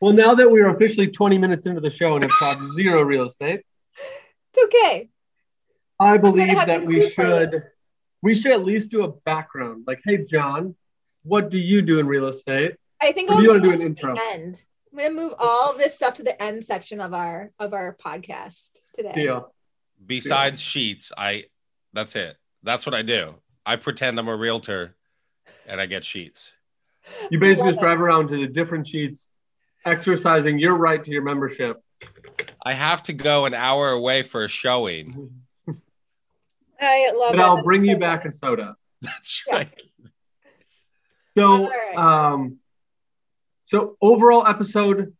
Well, now that we are officially 20 minutes into the show and have talked zero real estate. It's okay. I believe that we should at least do a background. Like, hey, John, what do you do in real estate? I think I'll do an intro. End. I'm going to move all of this stuff to the end section of our podcast today. Deal. Besides Sheetz, that's it. That's what I do. I pretend I'm a realtor and I get Sheetz. You basically just drive around to the different Sheetz, exercising your right to your membership. I have to go an hour away for a showing. I love it. I'll bring you back a soda. That's right. Yes. So, right. So overall episode,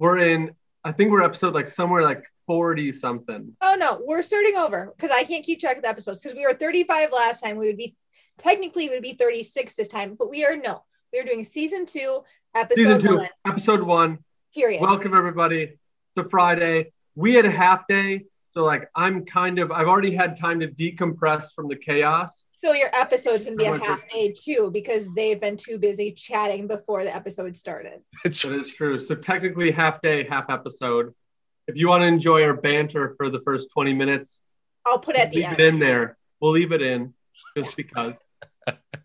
I think we're episode like somewhere like 40 something. Oh no, we're starting over because I can't keep track of the episodes because we were 35 last time. It would be 36 this time, but we are doing season two, episode one. Period. Welcome everybody to Friday. We had a half day. So like I've already had time to decompress from the chaos. So your episode's going to be a half day too, because they've been too busy chatting before the episode started. That is true. So technically half day, half episode. If you want to enjoy our banter for the first 20 minutes, I'll put it at the end. Leave it in there. We'll leave it in just because.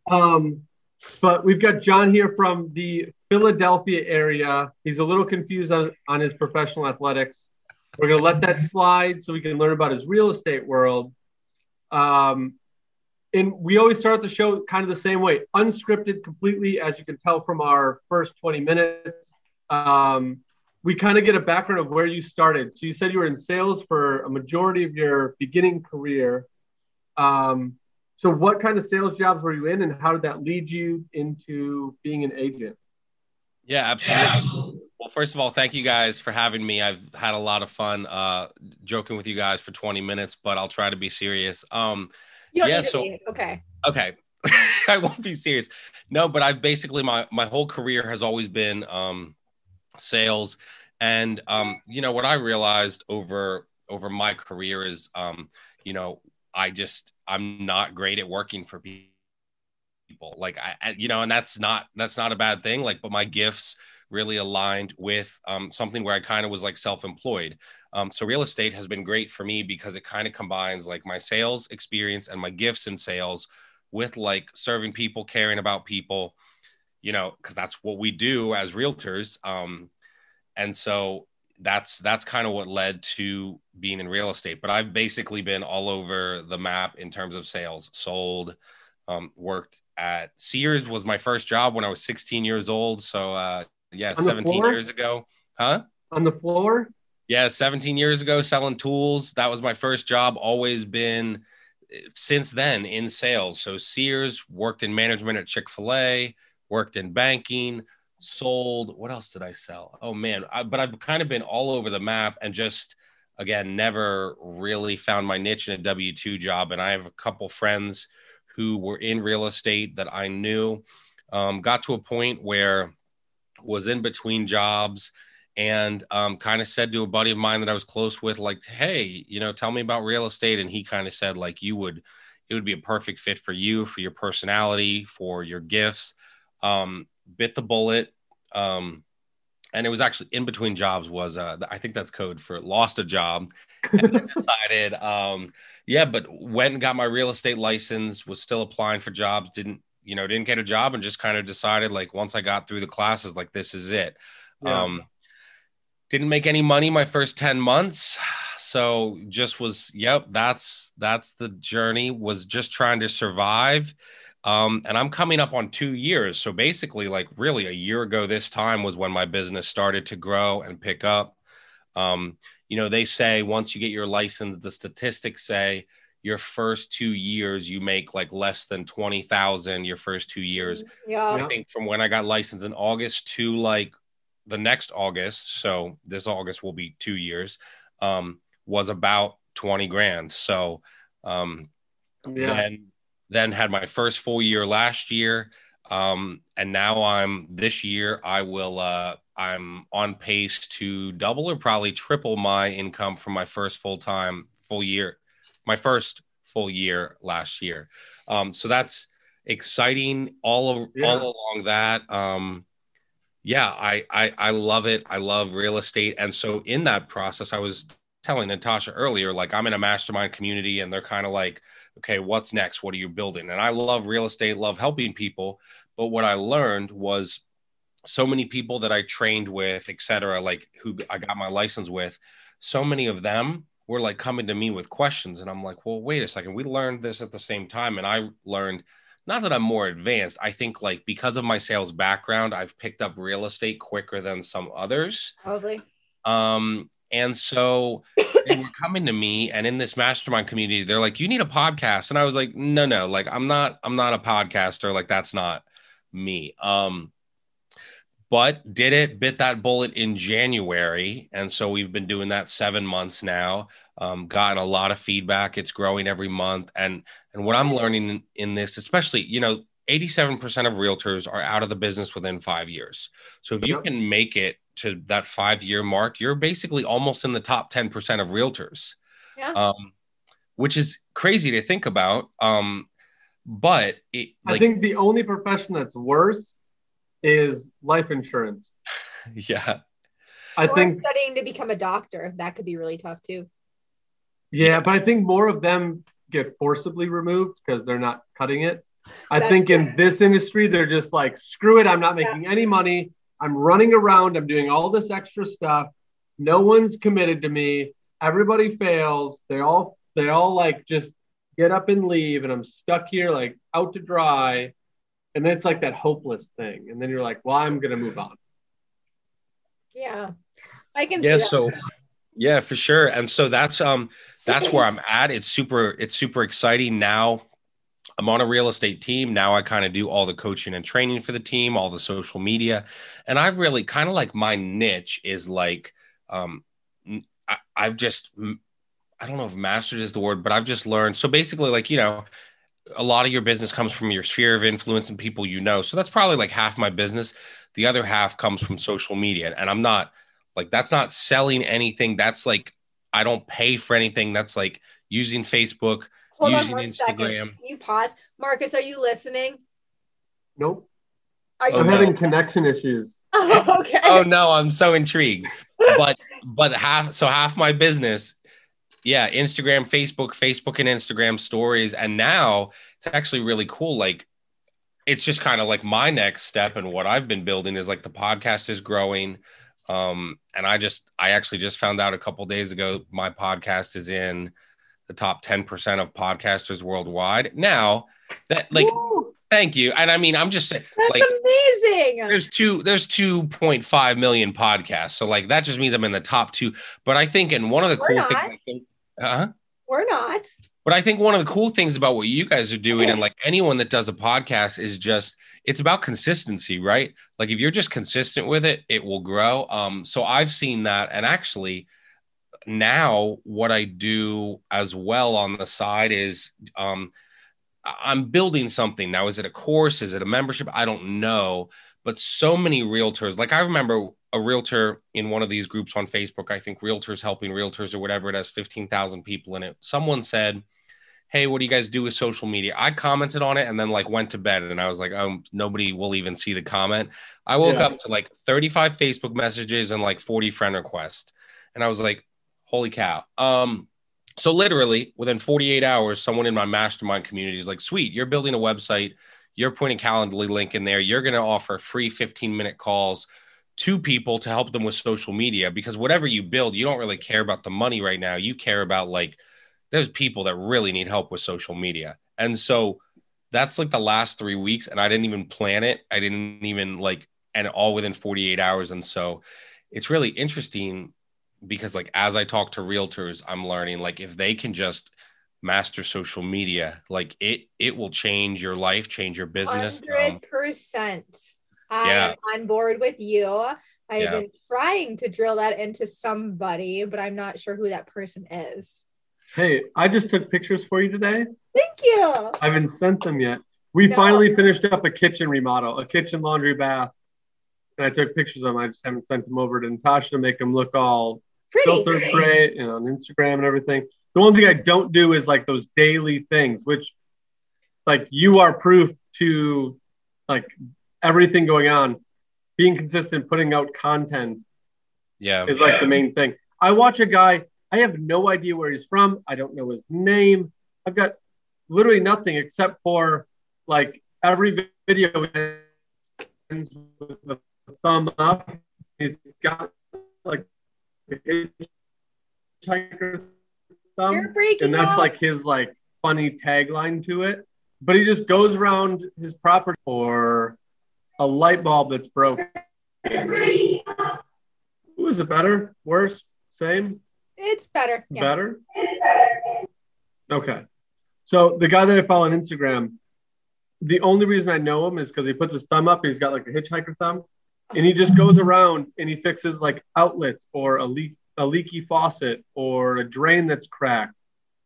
But we've got John here from the Philadelphia area. He's a little confused on his professional athletics. We're going to let that slide so we can learn about his real estate world. And we always start the show kind of the same way, unscripted completely, as you can tell from our first 20 minutes. We kind of get a background of where you started. So you said you were in sales for a majority of your beginning career. So what kind of sales jobs were you in and how did that lead you into being an agent? Yeah, absolutely. Well, first of all, thank you guys for having me. I've had a lot of fun joking with you guys for 20 minutes, but I'll try to be serious. You don't need to be. Okay. Okay. I won't be serious. No, but I've basically my whole career has always been sales. And, what I realized over my career is, I'm not great at working for people. Like, and that's not a bad thing. Like, but my gifts really aligned with something where I kind of was like self-employed. So real estate has been great for me because it kind of combines like my sales experience and my gifts in sales with like serving people, caring about people, because that's what we do as realtors. And so that's kind of what led to being in real estate. But I've basically been all over the map in terms of sales, sold, worked at Sears was my first job when I was 16 years old. So, 17 years ago. Huh? On the floor? Yeah, 17 years ago, selling tools. That was my first job. Always been since then in sales. So Sears, worked in management at Chick-fil-A, worked in banking, sold. What else did I sell? Oh, man. But I've kind of been all over the map and just, again, never really found my niche in a W-2 job. And I have a couple friends who were in real estate that I knew. Got to a point where was in between jobs and kind of said to a buddy of mine that I was close with, like, hey, tell me about real estate. And he kind of said, like, it would be a perfect fit for you, for your personality, for your gifts. Bit the bullet. And it was actually in between jobs was, I think that's code for lost a job. And then decided, but went and got my real estate license, was still applying for jobs, didn't get a job and just kind of decided like once I got through the classes, like this is it. Yeah. Didn't make any money my first 10 months. So just was, that's the journey, was just trying to survive. And I'm coming up on 2 years. So basically like really a year ago, this time was when my business started to grow and pick up. They say once you get your license, the statistics say, your first 2 years, you make like less than 20,000 your first 2 years. Yeah. I think from when I got licensed in August to like the next August. So this August will be 2 years, was about 20 grand. So, then had my first full year last year. And now this year I'm on pace to double or probably triple my income from my first my first full year last year. So that's exciting all along that. yeah, I love it. I love real estate. And so in that process, I was telling Natasha earlier, like, I'm in a mastermind community and they're kind of like, okay, what's next? What are you building? And I love real estate, love helping people. But what I learned was so many people that I trained with, et cetera, like who I got my license with, so many of them were like coming to me with questions. And I'm like, well, wait a second. We learned this at the same time. And I learned, not that I'm more advanced, I think like because of my sales background, I've picked up real estate quicker than some others. Probably. And so they were coming to me, and in this mastermind community, they're like, you need a podcast. And I was like, no, like, I'm not a podcaster. Like, that's not me. But did it, bit that bullet in January. And so we've been doing that 7 months now, gotten a lot of feedback. It's growing every month. And what I'm learning in this, especially, 87% of realtors are out of the business within 5 years. So if you can make it to that 5 year mark, you're basically almost in the top 10% of realtors, which is crazy to think about. But it, like, I think the only profession that's worse is life insurance. Yeah. I think studying to become a doctor, that could be really tough too. Yeah. But I think more of them get forcibly removed because they're not cutting it. I think in this industry, they're just like, screw it. I'm not making any money. I'm running around. I'm doing all this extra stuff. No one's committed to me. Everybody fails. They all like just get up and leave. And I'm stuck here, like out to dry. And then it's like that hopeless thing. And then you're like, well, I'm going to move on. Yeah. I can see that. So yeah, for sure. And so that's where I'm at. It's super exciting. Now I'm on a real estate team. Now I kind of do all the coaching and training for the team, all the social media. And I've really kind of like, my niche is like, I don't know if mastered is the word, but I've just learned. So basically, like, a lot of your business comes from your sphere of influence and people, so that's probably like half my business. The other half comes from social media. And I'm not like, that's not selling anything. That's like, I don't pay for anything. That's like using Facebook, using Instagram. Can you pause? Marcus, are you listening? Nope. I'm having connection issues. Oh, okay. Oh no, I'm so intrigued. But half my business, yeah, Instagram, Facebook and Instagram stories. And now it's actually really cool. Like, it's just kind of like my next step. And what I've been building is like the podcast is growing. And I actually just found out a couple of days ago, my podcast is in the top 10% of podcasters worldwide. Now that, like, woo. Thank you. And I mean, I'm just saying, that's like, amazing. There's 2.5 million podcasts. So like, that just means I'm in the top two, but I think, and one of the cool things, I think, we're not, but I think one of the cool things about what you guys are doing and like anyone that does a podcast is just, it's about consistency, right? Like if you're just consistent with it, it will grow. So I've seen that. And actually now what I do as well on the side is, I'm building something now. Is it a course? Is it a membership? I don't know. But so many realtors, like I remember a realtor in one of these groups on Facebook, I think Realtors Helping Realtors or whatever, it has 15,000 people in it. Someone said, hey, what do you guys do with social media? I commented on it and then like went to bed and I was like, oh, nobody will even see the comment. I woke up to like 35 Facebook messages and like 40 friend requests. And I was like, holy cow. So literally within 48 hours, someone in my mastermind community is like, sweet, you're building a website. You're putting a Calendly link in there. You're going to offer free 15-minute calls to people to help them with social media, because whatever you build, you don't really care about the money right now. You care about like, there's people that really need help with social media. And so that's like the last 3 weeks. And I didn't even plan it. I didn't even like, and all within 48 hours. And so it's really interesting because like, as I talk to realtors, I'm learning like if they can just master social media, like it will change your life, change your business. 100%. I'm on board with you. I've been trying to drill that into somebody, but I'm not sure who that person is. Hey, I just took pictures for you today. Thank you. I haven't sent them yet. We finally finished up a kitchen remodel, a kitchen, laundry, bath. And I took pictures of them. I just haven't sent them over to Natasha to make them look all filtered great, on Instagram and everything. The one thing I don't do is like those daily things, which like you are proof to like everything going on. being consistent, putting out content is like the main thing. I watch a guy, I have no idea where he's from. I don't know his name. I've got literally nothing except for like every video ends with a thumb up. He's got like a hitchhiker thumb. You're breaking and that's up. Like his like funny tagline to it. But he just goes around his property for a light bulb that's broken. Who is it better? Worse? Same? It's better. Yeah. Better? Okay. So the guy that I follow on Instagram, the only reason I know him is because he puts his thumb up and he's got like a hitchhiker thumb. And he just goes around and he fixes like outlets or a leaky faucet or a drain that's cracked.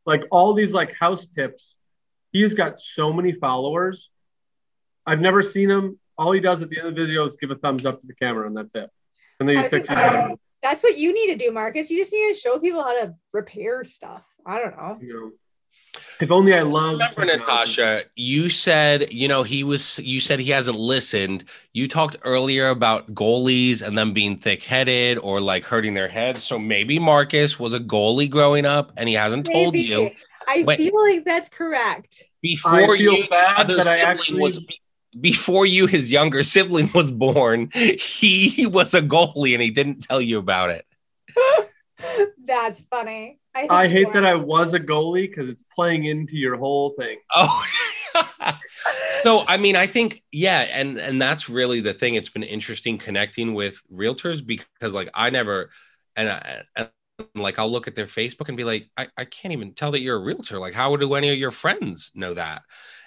Like all these like house tips. He's got so many followers. I've never seen him. All he does at the end of the video is give a thumbs up to the camera and that's it. And then he fixes it. That's what you need to do, Marcus. You just need to show people how to repair stuff. I don't know. You know, if only I loved. Remember, Natasha, you said, you know, you said he hasn't listened. You talked earlier about goalies and them being thick-headed or like hurting their heads. So maybe Marcus was a goalie growing up and he hasn't told you. I feel like that's correct. Before you, his younger sibling was born, he was a goalie and he didn't tell you about it. That's funny. I hate that I was a goalie because it's playing into your whole thing. Oh, so I mean, I think, and that's really the thing. It's been interesting connecting with realtors because like I never, and like I'll look at their Facebook and be like, I can't even tell that you're a realtor. Like, how do any of your friends know that?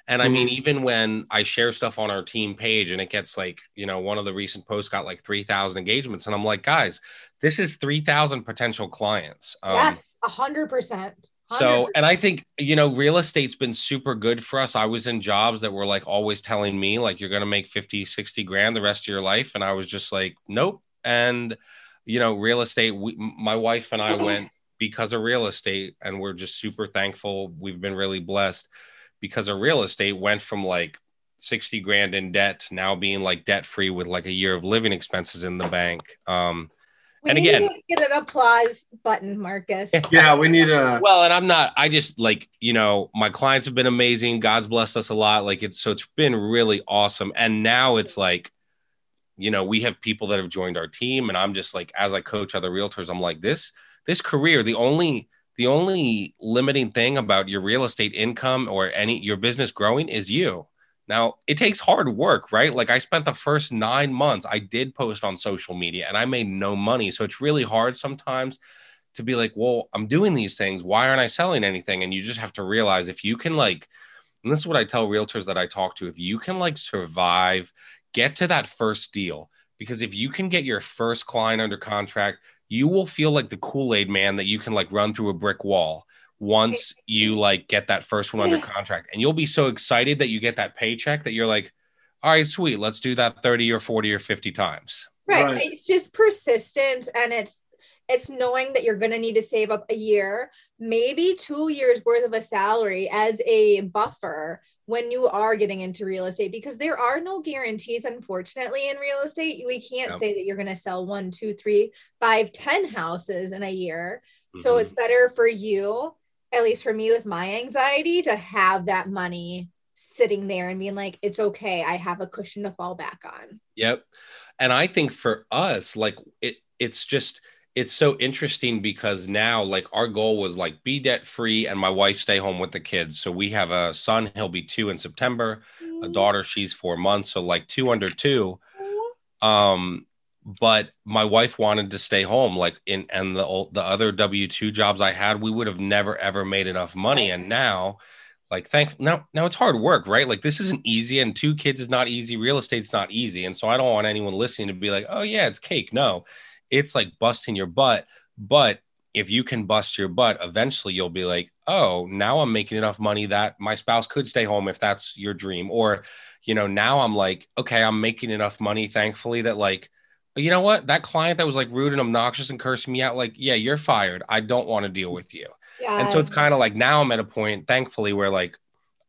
And I mean, even when I share stuff on our team page and it gets like, you know, one of the recent posts got like 3,000 engagements. And I'm like, guys, this is 3,000 potential clients. Yes, 100%. So, and I think, you know, real estate's been super good for us. I was in jobs that were like always telling me like, you're going to make 50, 60 grand the rest of your life. And I was just like, nope. And, you know, real estate, my wife and I went because of real estate and we're just super thankful. We've been really blessed. Because of real estate went from like 60 grand in debt to now being like debt free with like a year of living expenses in the bank. And again, we need to get an applause button, Marcus. Yeah, we need a. Well, and I just like, you know, my clients have been amazing. God's blessed us a lot. Like it's been really awesome. And now it's like, you know, we have people that have joined our team and I'm just like, as I coach other realtors, I'm like this career, the only limiting thing about your real estate income or your business growing is you. Now, it takes hard work, right? Like I spent the first 9 months, I did post on social media and I made no money. So it's really hard sometimes to be like, well, I'm doing these things. Why aren't I selling anything? And you just have to realize if you can like, and this is what I tell realtors that I talk to, if you can like survive, get to that first deal, because if you can get your first client under contract, you will feel like the Kool-Aid man that you can like run through a brick wall once you like get that first one under contract. And you'll be so excited that you get that paycheck that you're like, all right, sweet, let's do that 30 or 40 or 50 times. Right. It's just persistence. And it's knowing that you're going to need to save up a year, maybe 2 years worth of a salary as a buffer when you are getting into real estate, because there are no guarantees, unfortunately, in real estate. We can't say that you're going to sell 1, 2, 3, 5, 10 houses in a year. Mm-hmm. So it's better for you, at least for me with my anxiety, to have that money sitting there and being like, it's okay. I have a cushion to fall back on. Yep. And I think for us, like it's just, it's so interesting because now like our goal was like be debt free and my wife stay home with the kids. So we have a son, he'll be 2 in September, a daughter, she's 4 months. So like 2 under 2. But my wife wanted to stay home. Like the other W-2 jobs I had, we would have never, ever made enough money. And now like, now it's hard work, right? Like this isn't easy and 2 kids is not easy. Real estate's not easy. And so I don't want anyone listening to be like, oh yeah, it's cake. No. It's like busting your butt, but if you can bust your butt, eventually you'll be like, oh, now I'm making enough money that my spouse could stay home if that's your dream. Or, you know, now I'm like, okay, I'm making enough money, thankfully, that like, you know what, that client that was like rude and obnoxious and cursing me out, like, yeah, you're fired. I don't want to deal with you. Yeah. And so it's kind of like now I'm at a point, thankfully, where like,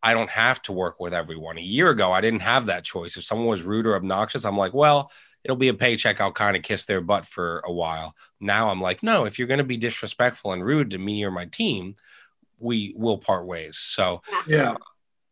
I don't have to work with everyone. A year ago, I didn't have that choice. If someone was rude or obnoxious, I'm like, well, it'll be a paycheck. I'll kind of kiss their butt for a while. Now I'm like, no, if you're going to be disrespectful and rude to me or my team, we will part ways. So, yeah,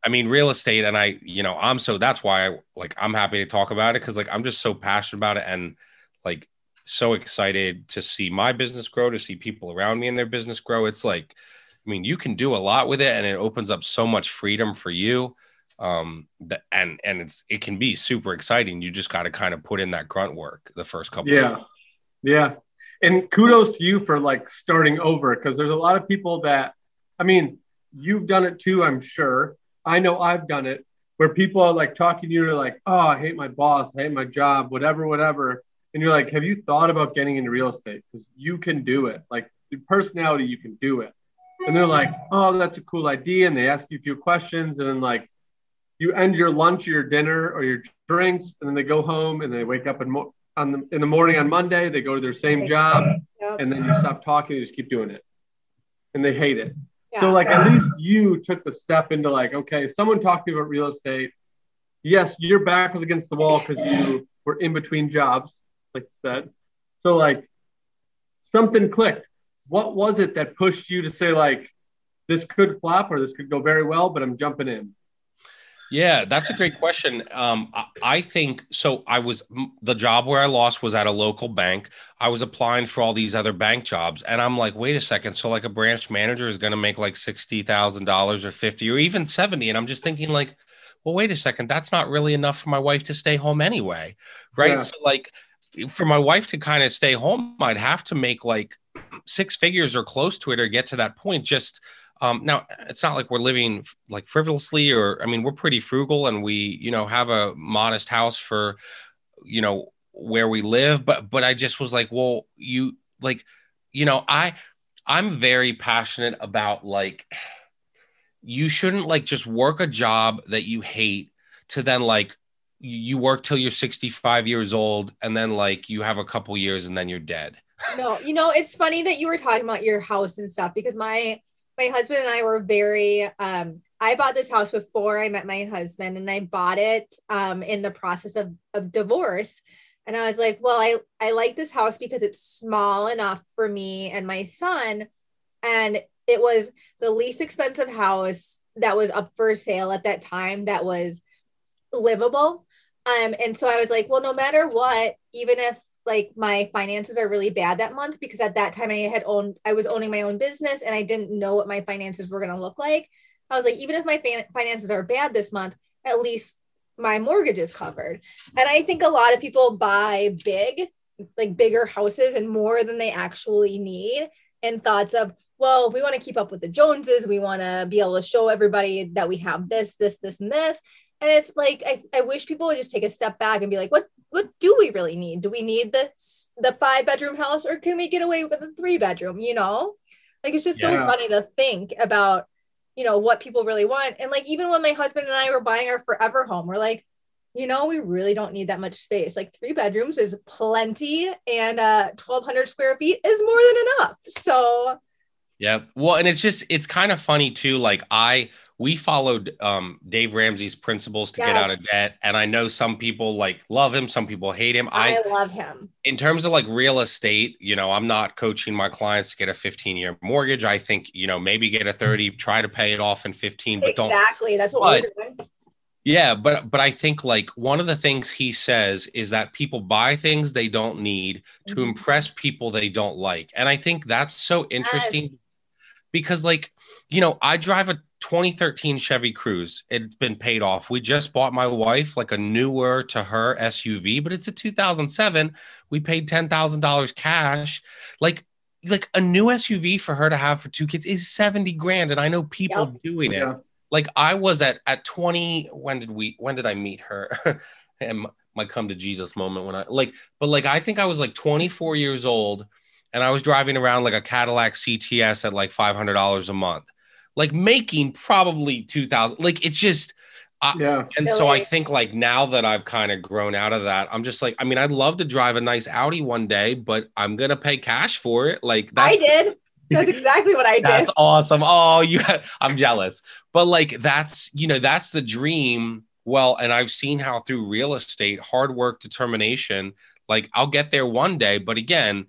I mean, real estate, and I, you know, I'm so that's why I like, I'm happy to talk about it. Cause like, I'm just so passionate about it. And like, so excited to see my business grow, to see people around me and their business grow. It's like, I mean, you can do a lot with it, and it opens up so much freedom for you. And it can be super exciting. You just got to kind of put in that grunt work the first couple. Yeah. Of yeah. And kudos to you for like starting over. Cause there's a lot of people that, I mean, you've done it too. I'm sure. I know I've done it, where people are like talking to you, they're like, oh, I hate my boss. I hate my job, whatever, whatever. And you're like, have you thought about getting into real estate? Because you can do it. Like the personality, you can do it. And they're like, oh, that's a cool idea. And they ask you a few questions. And then like you end your lunch or your dinner or your drinks. And then they go home and they wake up in the morning on Monday. They go to their same job. Yep. And then you stop talking. You just keep doing it. And they hate it. Yeah. So like at least you took the step into like, okay, someone talked to me about real estate. Yes, your back was against the wall because you were in between jobs, like you said. So like something clicked. What was it that pushed you to say like, this could flop or this could go very well, but I'm jumping in? Yeah, that's a great question. I think, so I was, the job where I lost was at a local bank. I was applying for all these other bank jobs. And I'm like, wait a second. So like a branch manager is going to make like $60,000 or 50 or even 70. And I'm just thinking like, well, wait a second. That's not really enough for my wife to stay home anyway. Right. Yeah. So like, for my wife to kind of stay home, I'd have to make like six figures or close to it or get to that point. Just now it's not like we're living like frivolously, or, I mean, we're pretty frugal and we, you know, have a modest house for, you know, where we live. But I just was like, well, you like, you know, I'm very passionate about like, you shouldn't like just work a job that you hate to then like, you work till you're 65 years old and then like you have a couple years and then you're dead. No, you know, it's funny that you were talking about your house and stuff, because my husband and I were very, I bought this house before I met my husband, and I bought it in the process of divorce. And I was like, well, I like this house because it's small enough for me and my son. And it was the least expensive house that was up for sale at that time that was livable. And so I was like, well, no matter what, even if like my finances are really bad that month, because at that time I was owning my own business and I didn't know what my finances were going to look like. I was like, even if my finances are bad this month, at least my mortgage is covered. And I think a lot of people buy big, like bigger houses and more than they actually need, in thoughts of, well, we want to keep up with the Joneses. We want to be able to show everybody that we have this, this, this, and this. And it's like, I wish people would just take a step back and be like, what do we really need? Do we need the 5-bedroom house, or can we get away with a 3-bedroom? You know, like, it's just so funny to think about, you know, what people really want. And like, even when my husband and I were buying our forever home, we're like, you know, we really don't need that much space. Like 3 bedrooms is plenty, and 1,200 square feet is more than enough. So. Yeah. Well, and it's just, it's kind of funny too. Like we followed Dave Ramsey's principles to get out of debt. And I know some people like love him. Some people hate him. I love him. In terms of like real estate, you know, I'm not coaching my clients to get a 15-year mortgage. I think, you know, maybe get a 30, try to pay it off in 15, but don't. Exactly. That's what we're doing. Yeah. But I think like one of the things he says is that people buy things they don't need to impress people they don't like. And I think that's so interesting because like, you know, I drive a 2013 Chevy Cruze. It's been paid off. We just bought my wife like a newer to her SUV, but it's a 2007. We paid $10,000 cash. Like a new SUV for her to have for two kids is $70,000. And I know people doing it. Yeah. Like I was at 20, when did I meet her? And my come to Jesus moment when I I think I was like 24 years old and I was driving around like a Cadillac CTS at like $500 a month. Like making probably $2,000, like it's just, And so I think like now that I've kind of grown out of that, I'm just like, I mean, I'd love to drive a nice Audi one day, but I'm going to pay cash for it. Like that's exactly what I did. That's awesome. Oh, I'm jealous. But like, that's, you know, that's the dream Well, and I've seen how through real estate, hard work, determination, like I'll get there one day. But again,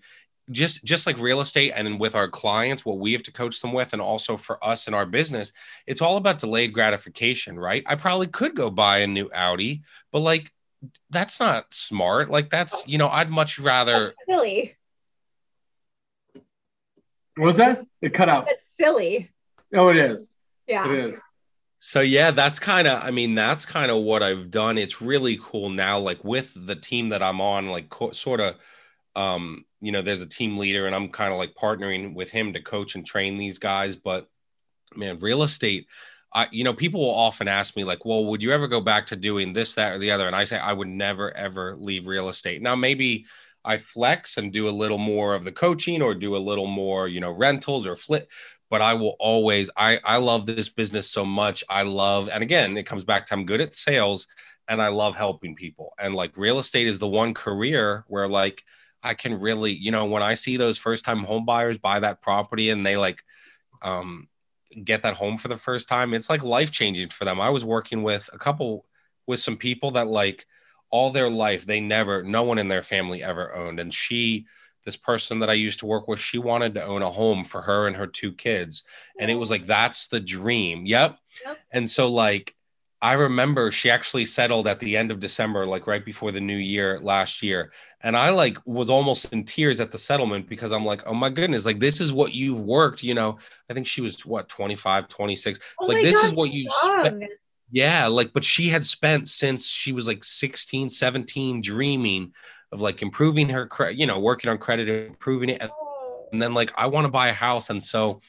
just like real estate and then with our clients, what we have to coach them with, and also for us in our business, it's all about delayed gratification, right? I probably could go buy a new Audi, but like, that's not smart. Like that's, you know, I'd much rather. That's silly. What was that? It cut out. That's silly. Oh, it is. Yeah. It is. So yeah, that's kind of, I mean, that's kind of what I've done. It's really cool now, like with the team that I'm on, like you know, there's a team leader and I'm kind of like partnering with him to coach and train these guys. But man, real estate, you know, people will often ask me like, well, would you ever go back to doing this, that, or the other? And I say, I would never, ever leave real estate. Now, maybe I flex and do a little more of the coaching or do a little more, you know, rentals or flip. But I will always, I love this business so much. I love, and again, it comes back to I'm good at sales and I love helping people. And like real estate is the one career where like I can really, you know, when I see those first time home buyers buy that property and they like get that home for the first time, it's like life changing for them. I was working with some people that like all their life, no one in their family ever owned. And this person that I used to work with, she wanted to own a home for her and her two kids. And it was like, that's the dream. Yep. And so like, I remember she actually settled at the end of December, like right before the new year last year. And I like was almost in tears at the settlement because I'm like, oh my goodness, like this is what you've worked. You know, I think she was 25, 26. Oh like this God, is what you spent. Yeah. Like, but she had spent since she was like 16, 17 dreaming of like improving her credit, you know, working on credit, improving it. And then like, I want to buy a house. And so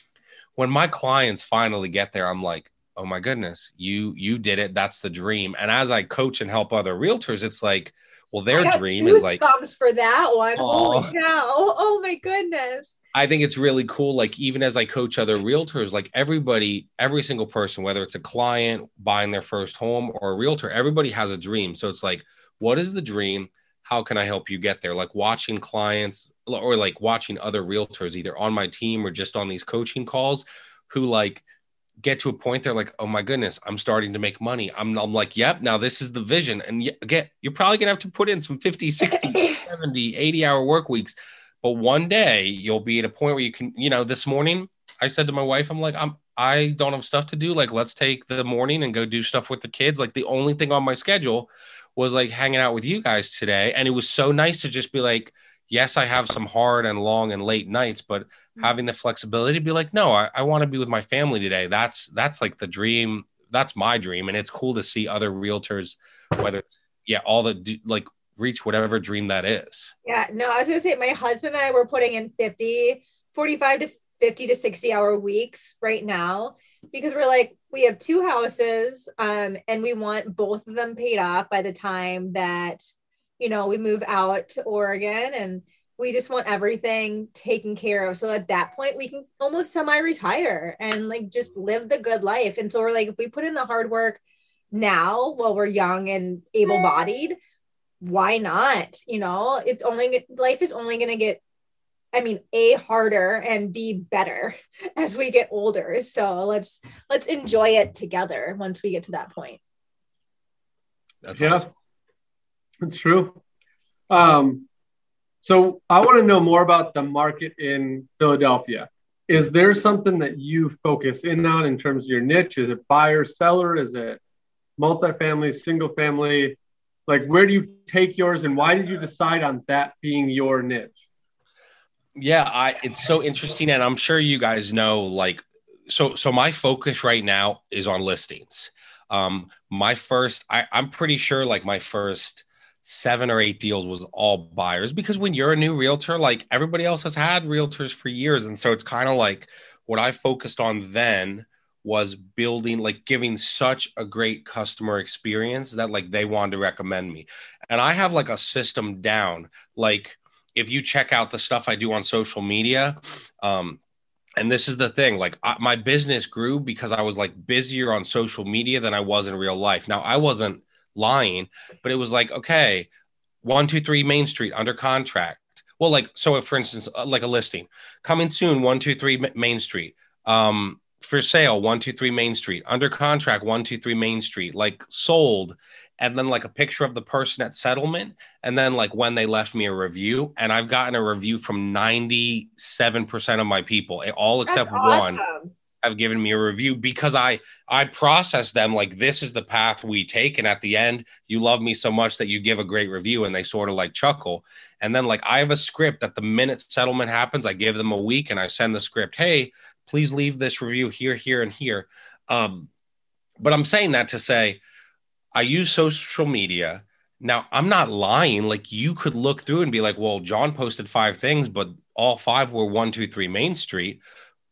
when my clients finally get there, I'm like, oh my goodness, you did it. That's the dream. And as I coach and help other realtors, it's like, well, their dream is like for that one. Oh, holy cow. Oh my goodness. I think it's really cool. Like even as I coach other realtors, like every single person, whether it's a client buying their first home or a realtor, everybody has a dream. So it's like, what is the dream? How can I help you get there? Like watching clients or like watching other realtors either on my team or just on these coaching calls who like get to a point they're like, oh my goodness, I'm starting to make money. I'm like, yep, now this is the vision. And again, you're probably gonna have to put in some 50, 60, 70, 80-hour work weeks. But one day you'll be at a point where you can, you know, this morning I said to my wife, I'm like, I don't have stuff to do. Like, let's take the morning and go do stuff with the kids. Like the only thing on my schedule was like hanging out with you guys today. And it was so nice to just be like, yes, I have some hard and long and late nights, but having the flexibility to be like, no, I want to be with my family today. That's like the dream. That's my dream. And it's cool to see other realtors, whether it's all the like reach whatever dream that is. Yeah, no, I was going to say my husband and I were putting in 45 to 50 to 60 hour weeks right now, because we're like, we have two houses and we want both of them paid off by the time that, you know, we move out to Oregon, and we just want everything taken care of. So at that point we can almost semi-retire and like just live the good life. And so we're like, if we put in the hard work now while we're young and able-bodied, why not? You know, life is only going to get A, harder, and B, better as we get older. So let's enjoy it together once we get to that point. That's awesome. It's true. So I want to know more about the market in Philadelphia. Is there something that you focus in on in terms of your niche? Is it buyer, seller? Is it multifamily, single family? Like, where do you take yours, and why did you decide on that being your niche? Yeah, it's so interesting. And I'm sure you guys know, like, so my focus right now is on listings. I'm pretty sure like my first 7 or 8 deals was all buyers, because when you're a new realtor, like everybody else has had realtors for years. And so it's kind of like what I focused on then was building, like giving such a great customer experience that like they wanted to recommend me. And I have like a system down, like, if you check out the stuff I do on social media, and this is the thing, like my business grew because I was like busier on social media than I was in real life. Now I wasn't lying, but it was like, okay, 123 Main Street under contract. Well, like, so if, for instance, like a listing coming soon, 123 Main Street, for sale, 123 Main Street, under contract, 123 Main Street, like sold. And then like a picture of the person at settlement. And then like when they left me a review, and I've gotten a review from 97% of my people, all except one have given me a review, because I process them like, this is the path we take. And at the end, you love me so much that you give a great review, and they sort of like chuckle. And then like, I have a script that the minute settlement happens, I give them a week and I send the script, hey, please leave this review here, here, and here. But I'm saying that to say, I use social media. Now, I'm not lying. Like, you could look through and be like, well, John posted 5 things, but all 5 were 123 Main Street.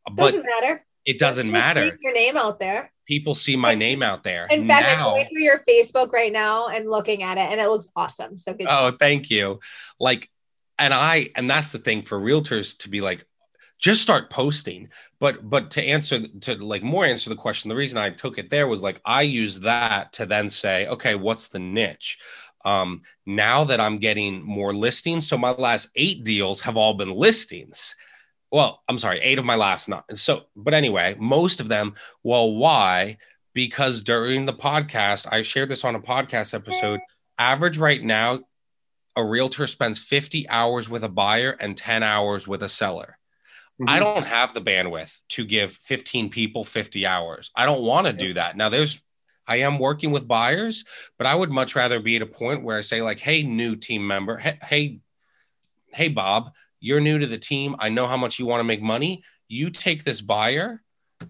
But doesn't matter. It doesn't matter. Your name out there. People see my name out there. In fact, I'm going through your Facebook right now and looking at it, and it looks awesome. So good. Oh, thank you. Like, and that's the thing for realtors to be like, just start posting. But to answer the question, the reason I took it there was like, I use that to then say, okay, what's the niche? Now that I'm getting more listings. So my last 8 deals have all been listings. Well, I'm sorry, 8 of my last not. So, but anyway, most of them. Well, why? Because during the podcast, I shared this on a podcast episode, average right now, a realtor spends 50 hours with a buyer and 10 hours with a seller. Mm-hmm. I don't have the bandwidth to give 15 people 50 hours. I don't want to do that. Now I am working with buyers, but I would much rather be at a point where I say like, hey, new team member, hey, Bob, you're new to the team. I know how much you want to make money. You take this buyer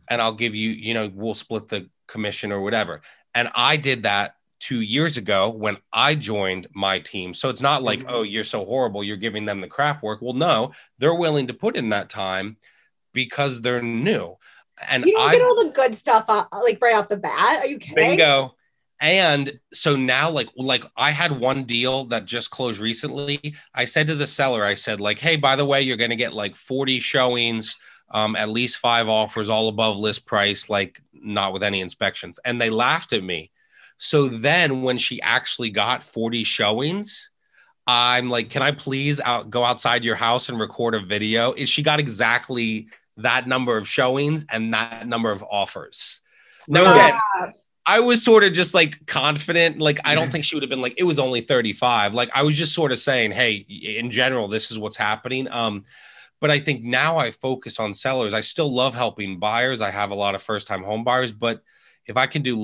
and I'll give you, we'll split the commission or whatever. And I did that 2 years ago when I joined my team. So it's not like, oh, you're so horrible, you're giving them the crap work. Well, no, they're willing to put in that time because they're new. And you don't get all the good stuff like right off the bat. Are you kidding? Bingo. And so now like I had one deal that just closed recently. I said to the seller, like, hey, by the way, you're going to get like 40 showings, at least 5 offers, all above list price, like not with any inspections. And they laughed at me. So then when she actually got 40 showings, I'm like, can I please go outside your house and record a video? She got exactly that number of showings and that number of offers. Now, again, I was sort of just like confident. Like, I don't think she would have been like, it was only 35. Like, I was just sort of saying, hey, in general, this is what's happening. But I think now I focus on sellers. I still love helping buyers. I have a lot of first-time home buyers, but if I can do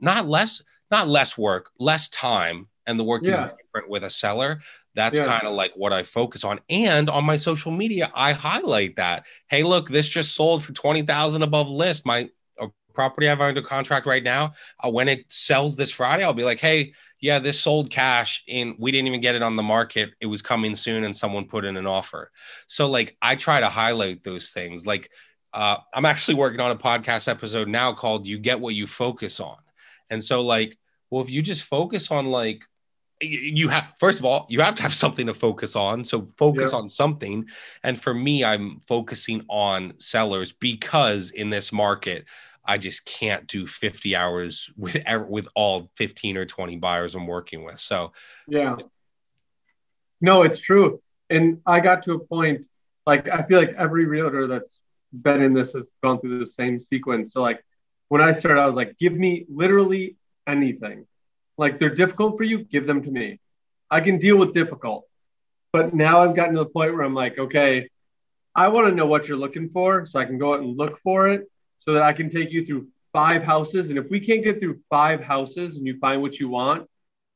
not less work, less time, and the work is different with a seller, that's kind of like what I focus on. And on my social media, I highlight that. Hey, look, this just sold for $20,000 above list. My property I have under contract right now, when it sells this Friday, I'll be like, hey, yeah, this sold cash and we didn't even get it on the market. It was coming soon and someone put in an offer. So like, I try to highlight those things. Like, I'm actually working on a podcast episode now called You Get What You Focus On. And so like, well, if you just focus on like, you have, first of all, you have to have something to focus on. So focus on something. And for me, I'm focusing on sellers because in this market, I just can't do 50 hours with all 15 or 20 buyers I'm working with. So yeah, no, it's true. And I got to a point, like, I feel like every realtor that's been in this has gone through the same sequence. So like when I started, I was like, give me literally anything. Like, they're difficult for you, give them to me. I can deal with difficult. But now I've gotten to the point where I'm like, okay, I want to know what you're looking for so I can go out and look for it so that I can take you through 5 houses. And if we can't get through 5 houses and you find what you want,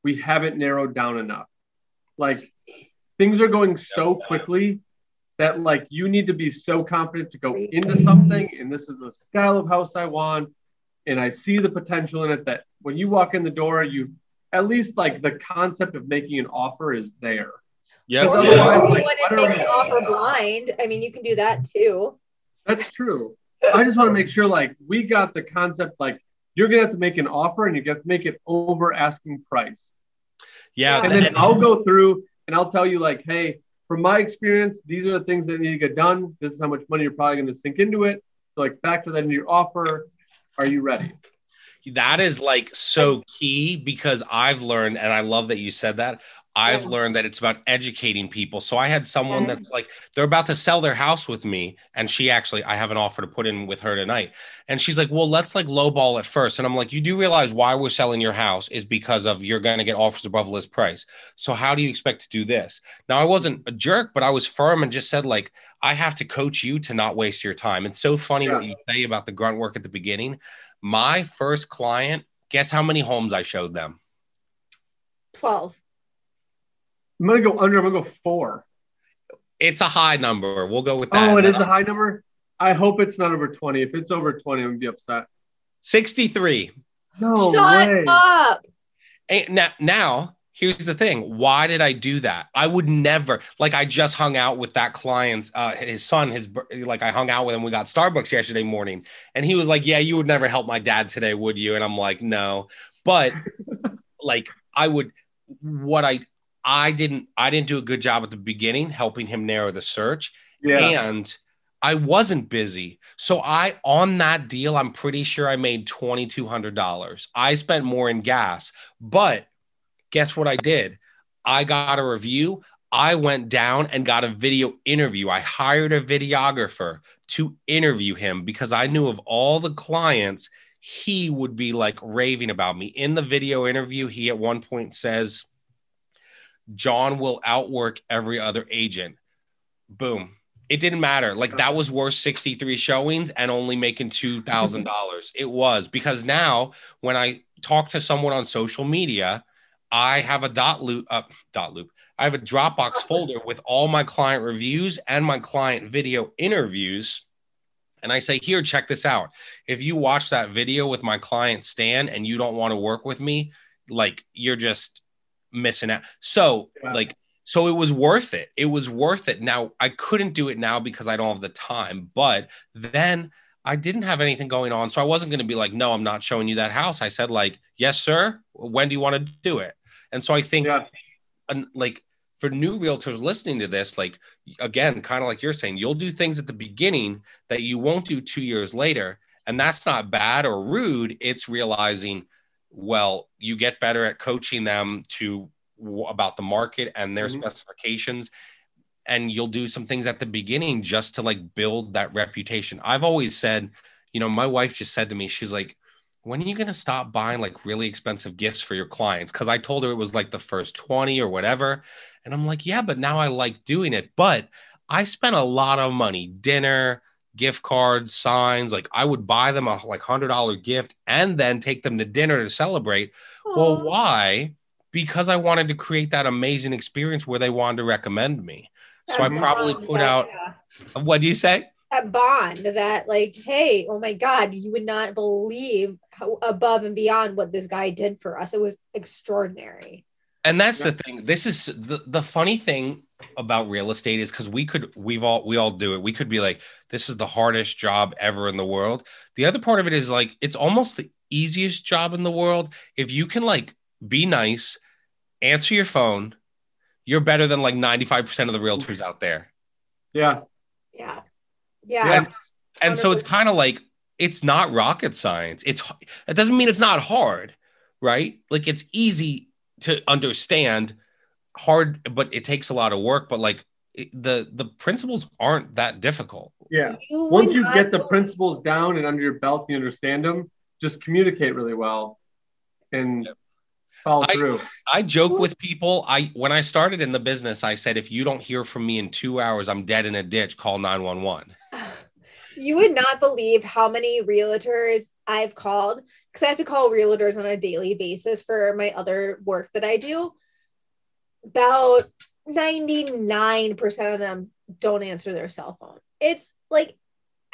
we haven't narrowed down enough. Like, things are going so quickly that like you need to be so confident to go into something. And this is the style of house I want. And I see the potential in it that when you walk in the door, you at least like the concept of making an offer is there. Yes. Or you like, want to make an offer blind. I mean, you can do that too. That's true. I just want to make sure like we got the concept, like you're going to have to make an offer and you have to make it over asking price. Yeah. And then I'll go through and I'll tell you like, hey, from my experience, these are the things that need to get done. This is how much money you're probably going to sink into it. So like, factor that into your offer. Are you ready? That is like so key, because I've learned, and I love that you said that, I've learned that it's about educating people. So I had someone that's like, they're about to sell their house with me. And she actually, I have an offer to put in with her tonight. And she's like, well, let's like lowball at first. And I'm like, you do realize why we're selling your house is because of you're going to get offers above list price. So how do you expect to do this? Now, I wasn't a jerk, but I was firm and just said, like, I have to coach you to not waste your time. It's so funny what you say about the grunt work at the beginning. My first client, guess how many homes I showed them? 12. I'm going to go under. I'm going to go 4. It's a high number. We'll go with that. Oh, it is a high number? I hope it's not over 20. If it's over 20, I'm going to be upset. 63. No way. Shut up. And now, here's the thing. Why did I do that? I would never, like, I just hung out with that client's, his son, like, I hung out with him. We got Starbucks yesterday morning. And he was like, yeah, you would never help my dad today, would you? And I'm like, no. But, like, I didn't do a good job at the beginning helping him narrow the search, and I wasn't busy. So on that deal, I'm pretty sure I made $2,200. I spent more in gas, but guess what I did? I got a review. I went down and got a video interview. I hired a videographer to interview him because I knew of all the clients, he would be like raving about me. In the video interview, he at one point says, John will outwork every other agent. Boom. It didn't matter. Like, that was worth 63 showings and only making $2,000. It was, because now when I talk to someone on social media, I have a Dotloop. I have a Dropbox folder with all my client reviews and my client video interviews. And I say, here, check this out. If you watch that video with my client Stan and you don't want to work with me, like, you're just missing out. So so it was worth it. It was worth it. Now, I couldn't do it now because I don't have the time, but then I didn't have anything going on. So I wasn't going to be like, no, I'm not showing you that house. I said, like, yes, sir. When do you want to do it? And so I think like, for new realtors listening to this, like, again, kind of like you're saying, you'll do things at the beginning that you won't do 2 years later. And that's not bad or rude. It's realizing, well, you get better at coaching them to about the market and their specifications. And you'll do some things at the beginning just to like build that reputation. I've always said, you know, my wife just said to me, she's like, when are you going to stop buying like really expensive gifts for your clients? Cause I told her it was like the first 20 or whatever. And I'm like, yeah, but now I like doing it, but I spent a lot of money, dinner, gift cards, signs, like I would buy them a like $100 gift and then take them to dinner to celebrate. Aww. Well, why? Because I wanted to create that amazing experience where they wanted to recommend me. So I probably put out, what do you say? That bond that like, hey, oh my God, you would not believe how above and beyond what this guy did for us. It was extraordinary. And that's the thing. This is the funny thing about real estate is because we all do it. We could be like, this is the hardest job ever in the world. The other part of it is like, it's almost the easiest job in the world. If you can like be nice, answer your phone, you're better than like 95% of the realtors out there. Yeah. And so it's kind of like, it's not rocket science. It doesn't mean it's not hard, right? Like it's easy to understand, hard, but it takes a lot of work, but like the principles aren't that difficult. Yeah. Once you get the principles down and under your belt, you understand them, just communicate really well and follow through. I joke with people. When I started in the business, I said, if you don't hear from me in 2 hours, I'm dead in a ditch, call 911. You would not believe how many realtors I've called, because I have to call realtors on a daily basis for my other work that I do. About 99% of them don't answer their cell phone. It's like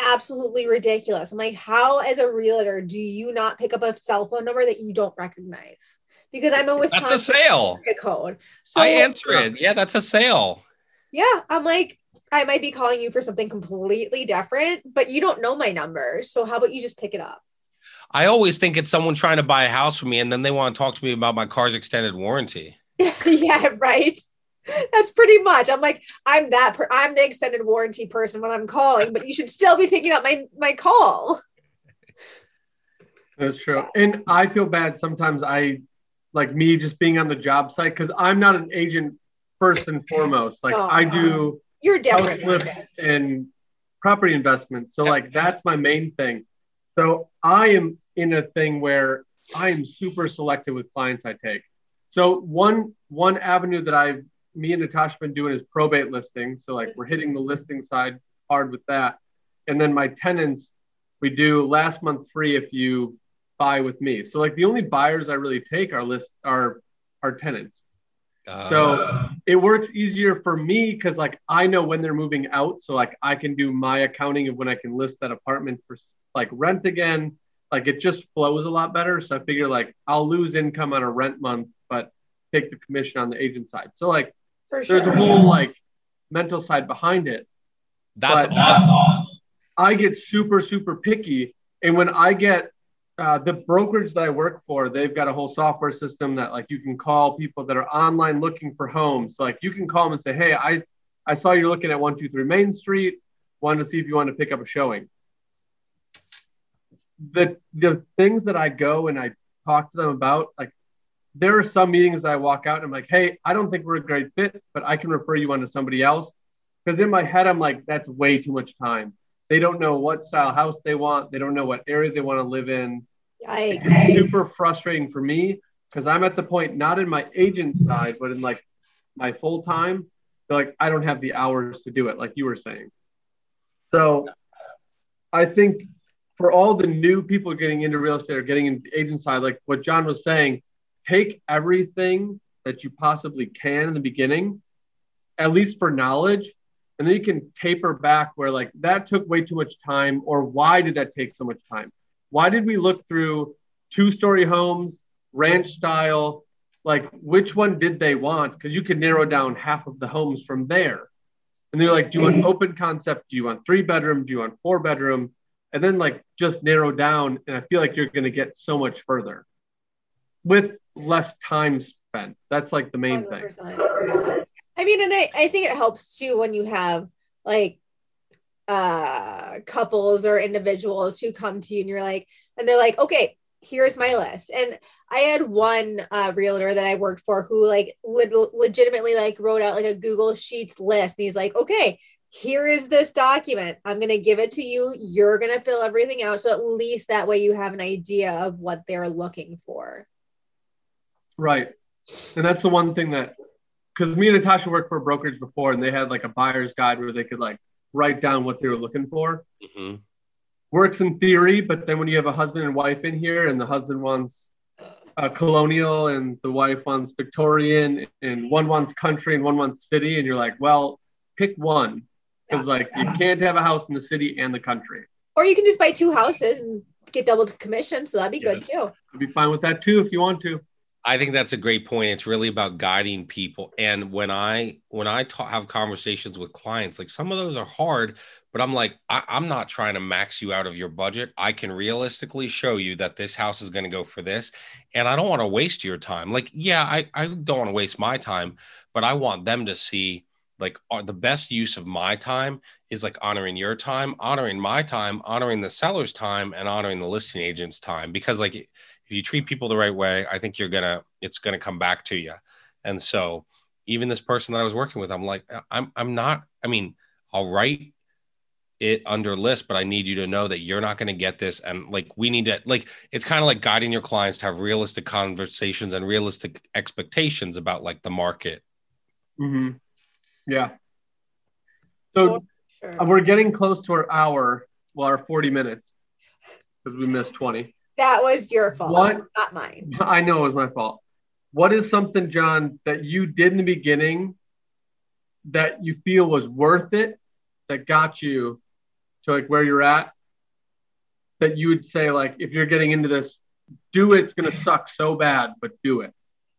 absolutely ridiculous. I'm like, how as a realtor do you not pick up a cell phone number that you don't recognize? Because I'm always that's a sale. Code. So I answer it. Yeah, that's a sale. Yeah, I'm like, I might be calling you for something completely different, but you don't know my number. So how about you just pick it up? I always think it's someone trying to buy a house for me and then they want to talk to me about my car's extended warranty. Yeah, right. That's pretty much. I'm like, I'm the extended warranty person when I'm calling, but you should still be picking up my call. That's true. And I feel bad sometimes. I like me just being on the job site because I'm not an agent first and foremost. Like I do house flips and property investments. So like that's my main thing. So I am in a thing where I am super selective with clients I take. So one avenue that me and Natasha have been doing is probate listings. So like we're hitting the listing side hard with that. And then my tenants, we do last month free if you buy with me. So like the only buyers I really take are tenants. So it works easier for me because like I know when they're moving out. So like I can do my accounting of when I can list that apartment for like rent again. Like it just flows a lot better. So I figure like I'll lose income on a rent month, but take the commission on the agent side. So like there's a whole like mental side behind it. That's awesome. I get super, super picky. And when I get the brokerage that I work for, they've got a whole software system that like you can call people that are online looking for homes. So like you can call them and say, hey, I saw you're looking at 123 Main Street. Wanted to see if you wanted to pick up a showing. The things that I go and I talk to them about, like there are some meetings that I walk out and I'm like, hey, I don't think we're a great fit, but I can refer you on to somebody else. Because in my head, I'm like, that's way too much time. They don't know what style house they want. They don't know what area they want to live in. Yikes. It's super frustrating for me because I'm at the point, not in my agent side, but in like my full time, like I don't have the hours to do it, like you were saying. So I think for all the new people getting into real estate or getting into the agent side, like what John was saying, take everything that you possibly can in the beginning, at least for knowledge. And then you can taper back where like that took way too much time, or why did that take so much time? Why did we look through 2-story homes, ranch style? Like which one did they want? Because you could narrow down half of the homes from there. And they're like, do you want open concept? Do you want 3-bedroom? Do you want 4-bedroom? And then like just narrow down. And I feel like you're going to get so much further with less time spent. That's like the main 100%. Thing. I mean, and I think it helps too when you have like couples or individuals who come to you and you're like, and they're like, okay, here's my list. And I had one realtor that I worked for who like legitimately like wrote out like a Google Sheetz list. And he's like, okay, here is this document. I'm going to give it to you. You're going to fill everything out. So at least that way you have an idea of what they're looking for. Right. And that's the one thing that, because me and Natasha worked for a brokerage before and they had like a buyer's guide where they could like write down what they were looking for. Mm-hmm. Works in theory, but then when you have a husband and wife in here and the husband wants colonial and the wife wants Victorian and one wants country and one wants city. And you're like, well, pick one. Because like you can't have a house in the city and the country. Or you can just buy two houses and get double the commission. So that'd be good too. I'd be fine with that too if you want to. I think that's a great point. It's really about guiding people. And when I have conversations with clients, like some of those are hard, but I'm like, I'm not trying to max you out of your budget. I can realistically show you that this house is going to go for this. And I don't want to waste your time. Like, yeah, I don't want to waste my time, but I want them to see like the best use of my time is like honoring your time, honoring my time, honoring the seller's time, and honoring the listing agent's time. Because like, if you treat people the right way, I think it's going to come back to you. And so even this person that I was working with, I'm like, I mean, I'll write it under list, but I need you to know that you're not going to get this. And like, we need to, like, it's kind of like guiding your clients to have realistic conversations and realistic expectations about like the market. Mm-hmm. Yeah. So we're getting close to our hour, well, our 40 minutes because we missed 20. That was your fault, not mine. I know it was my fault. What is something, John, that you did in the beginning that you feel was worth it, that got you to like where you're at, that you would say, like, if you're getting into this, do it. It's going to suck so bad, but do it.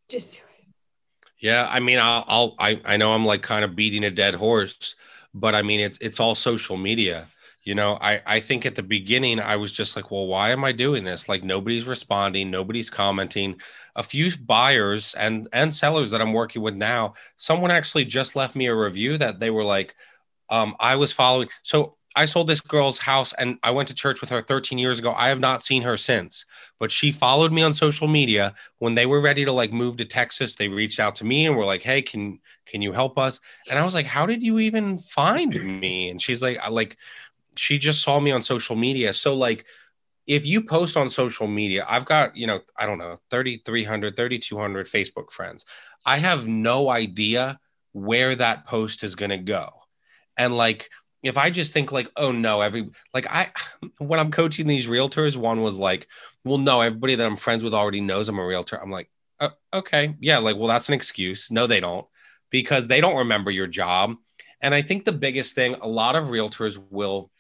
Just do it. Yeah, I mean, I know I'm like kind of beating a dead horse, but I mean, it's all social media. You know, I think at the beginning, I was just like, well, why am I doing this? Like, nobody's responding. Nobody's commenting. A few buyers and sellers that I'm working with now, someone actually just left me a review that they were like, I was following. So I sold this girl's house and I went to church with her 13 years ago. I have not seen her since, but she followed me on social media. When they were ready to like move to Texas, they reached out to me and were like, hey, can you help us? And I was like, how did you even find me? And she's like, she just saw me on social media. So like, if you post on social media, I've got, you know, I don't know, 3,300, 3,200 Facebook friends. I have no idea where that post is going to go. And like, if I just think like, oh no, when I'm coaching these realtors, one was like, well, no, everybody that I'm friends with already knows I'm a realtor. I'm like, oh, okay. Yeah. Like, well, that's an excuse. No, they don't, because they don't remember your job. And I think the biggest thing, a lot of realtors will,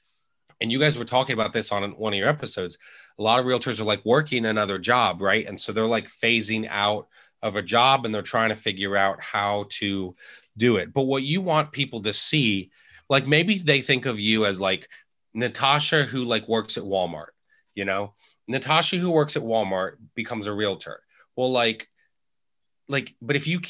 and you guys were talking about this on one of your episodes, a lot of realtors are like working another job, right? And so they're like phasing out of a job and they're trying to figure out how to do it. But what you want people to see, like maybe they think of you as like Natasha who like works at Walmart, you know? Natasha who works at Walmart becomes a realtor. Well, but if you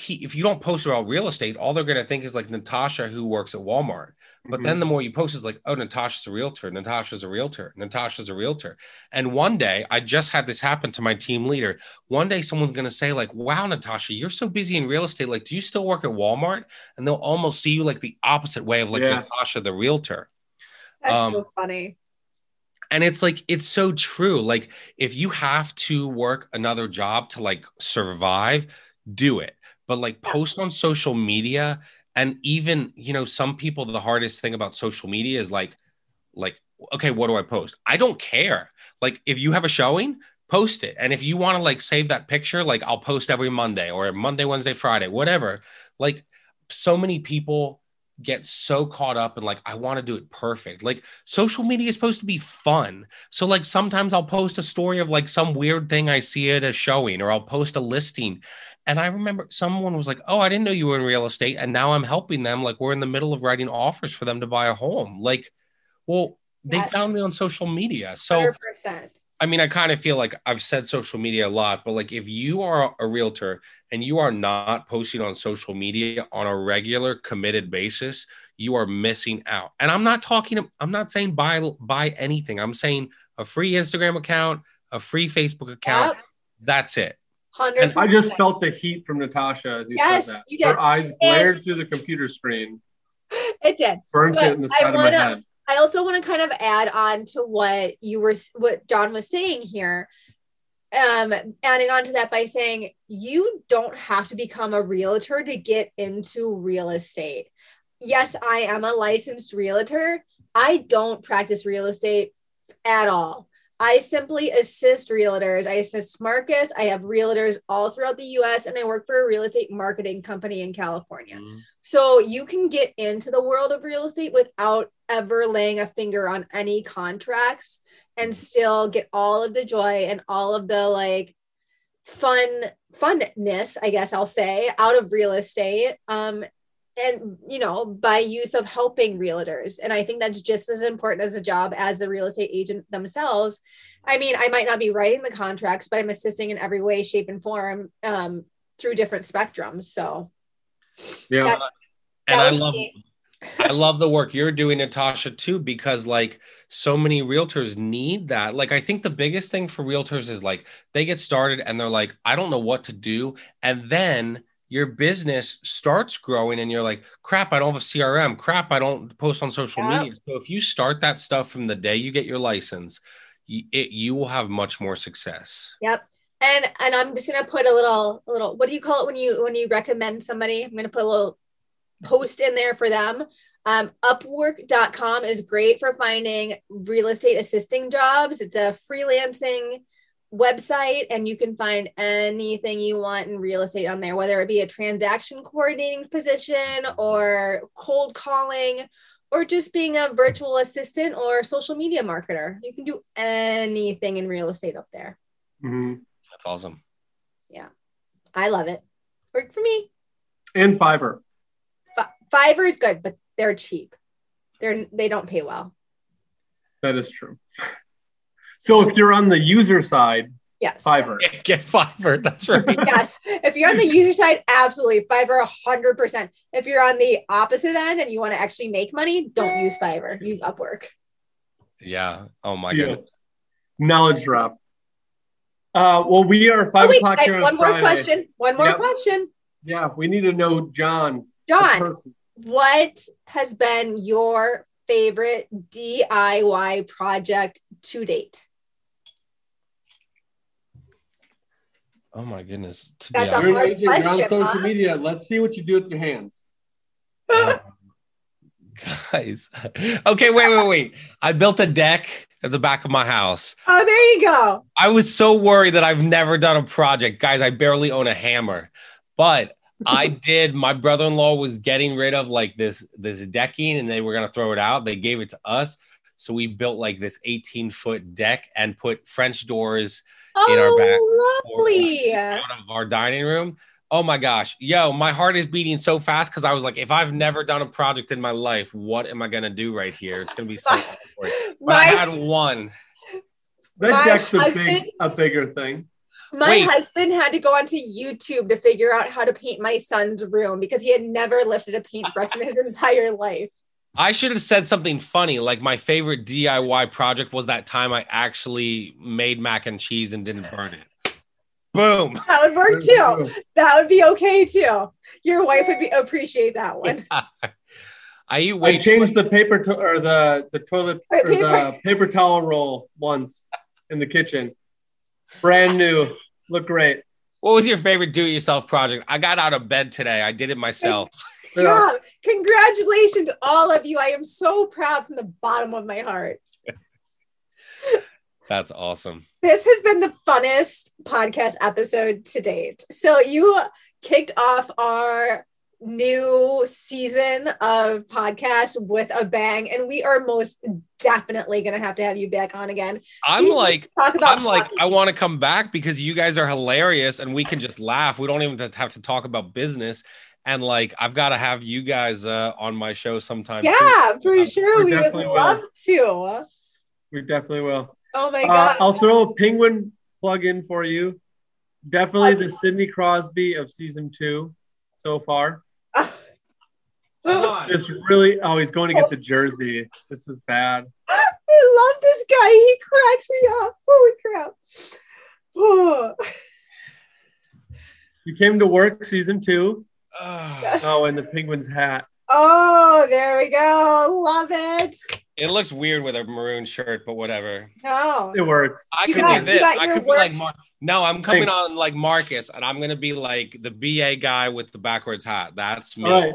don't post about real estate, all they're going to think is like Natasha who works at Walmart. But then the more you post, it's like, oh, Natasha's a realtor, Natasha's a realtor, Natasha's a realtor. And one day, I just had this happen to my team leader. One day, someone's going to say like, wow, Natasha, you're so busy in real estate. Like, do you still work at Walmart? And they'll almost see you like the opposite way of like Natasha, the realtor. That's so funny. And it's like, it's so true. Like, if you have to work another job to like survive, do it. But like post on social media. And even, you know, some people, the hardest thing about social media is like, okay, what do I post? I don't care. Like, if you have a showing, post it. And if you want to like save that picture, like I'll post every Monday or Monday, Wednesday, Friday, whatever. Like so many people get so caught up in like, I want to do it perfect. Like social media is supposed to be fun. So like sometimes I'll post a story of like some weird thing I see at a showing, or I'll post a listing. And I remember someone was like, oh, I didn't know you were in real estate. And now I'm helping them. Like we're in the middle of writing offers for them to buy a home. Like, well, they found me on social media. So 100%. I mean, I kind of feel like I've said social media a lot, but like if you are a realtor and you are not posting on social media on a regular committed basis, you are missing out. And I'm not saying buy anything. I'm saying a free Instagram account, a free Facebook account. Yep. That's it. 100%. I just felt the heat from Natasha as you said that. You did. Her eyes glared through the computer screen. It did. Burnt it in the side of my head. I also want to kind of add on to what John was saying here, adding on to that by saying you don't have to become a realtor to get into real estate. Yes, I am a licensed realtor. I don't practice real estate at all. I simply assist realtors. I assist Marcus. I have realtors all throughout the US, and I work for a real estate marketing company in California. Mm-hmm. So you can get into the world of real estate without ever laying a finger on any contracts and still get all of the joy and all of the like funness, I guess I'll say, out of real estate. And, you know, by use of helping realtors. And I think that's just as important as a job as the real estate agent themselves. I mean, I might not be writing the contracts, but I'm assisting in every way, shape, and form through different spectrums. So, yeah. I love the work you're doing, Natasha, too, because like so many realtors need that. Like, I think the biggest thing for realtors is like they get started and they're like, I don't know what to do. And then your business starts growing and you're like, crap, I don't have a CRM. Crap, I don't post on social media. So if you start that stuff from the day you get your license, you will have much more success. Yep. And I'm just going to put a little, what do you call it when you recommend somebody? I'm going to put a little post in there for them. Upwork.com is great for finding real estate assisting jobs. It's a freelancing website and you can find anything you want in real estate on there, whether it be a transaction coordinating position or cold calling or just being a virtual assistant or social media marketer. You can do anything in real estate up there. Mm-hmm. That's awesome. Yeah. I love it. Worked for me. And Fiverr. Fiverr is good, but they're cheap. They don't pay well. That is true. So if you're on the user side, Yes. Fiverr. Get Fiverr. That's right. Yes. If you're on the user side, absolutely. Fiverr, 100%. If you're on the opposite end and you want to actually make money, don't use Fiverr. Use Upwork. Yeah. Oh, my goodness. Knowledge drop. Well, we are 5 o'clock here on Friday. One more question. Yeah. We need to know John. John, what has been your favorite DIY project to date? Oh my goodness. You're on social media. Let's see what you do with your hands. Guys. Okay, wait. I built a deck at the back of my house. Oh, there you go. I was so worried that I've never done a project. Guys, I barely own a hammer. But I did. My brother-in-law was getting rid of like this decking and they were going to throw it out. They gave it to us. So we built like this 18-foot deck and put French doors in our back. Lovely. Out of our dining room. Oh my gosh. Yo, my heart is beating so fast because I was like, if I've never done a project in my life, what am I going to do right here? It's going to be so awkward. But I had one. That deck's a bigger thing. My husband had to go onto YouTube to figure out how to paint my son's room because he had never lifted a paintbrush in his entire life. I should have said something funny. Like my favorite DIY project was that time I actually made mac and cheese and didn't burn it. Boom. That would work too. That would be okay too. Your wife would appreciate that one. Yeah. I changed the paper or the toilet or the paper towel roll once in the kitchen. Brand new. Look great. What was your favorite do-it-yourself project? I got out of bed today. I did it myself. Yeah. Congratulations, all of you. I am so proud from the bottom of my heart. That's awesome. This has been the funnest podcast episode to date. So you kicked off our new season of podcast with a bang, and we are most definitely gonna have to have you back on again. I want to come back because you guys are hilarious and we can just laugh. We don't even have to talk about business. And like, I've got to have you guys on my show sometime. Yeah, for sure. We would love to. We definitely will. Oh my God. I'll throw a penguin plug in for you. Definitely the Sidney Crosby of season 2 so far. Just really, he's going to get to Jersey. This is bad. I love this guy. He cracks me up. Holy crap. Oh. You came to work season 2. And the penguin's hat. Oh, there we go. Love it. It looks weird with a maroon shirt, but whatever. No. It works. I'm coming on like Marcus, and I'm going to be like the BA guy with the backwards hat. That's me. Right.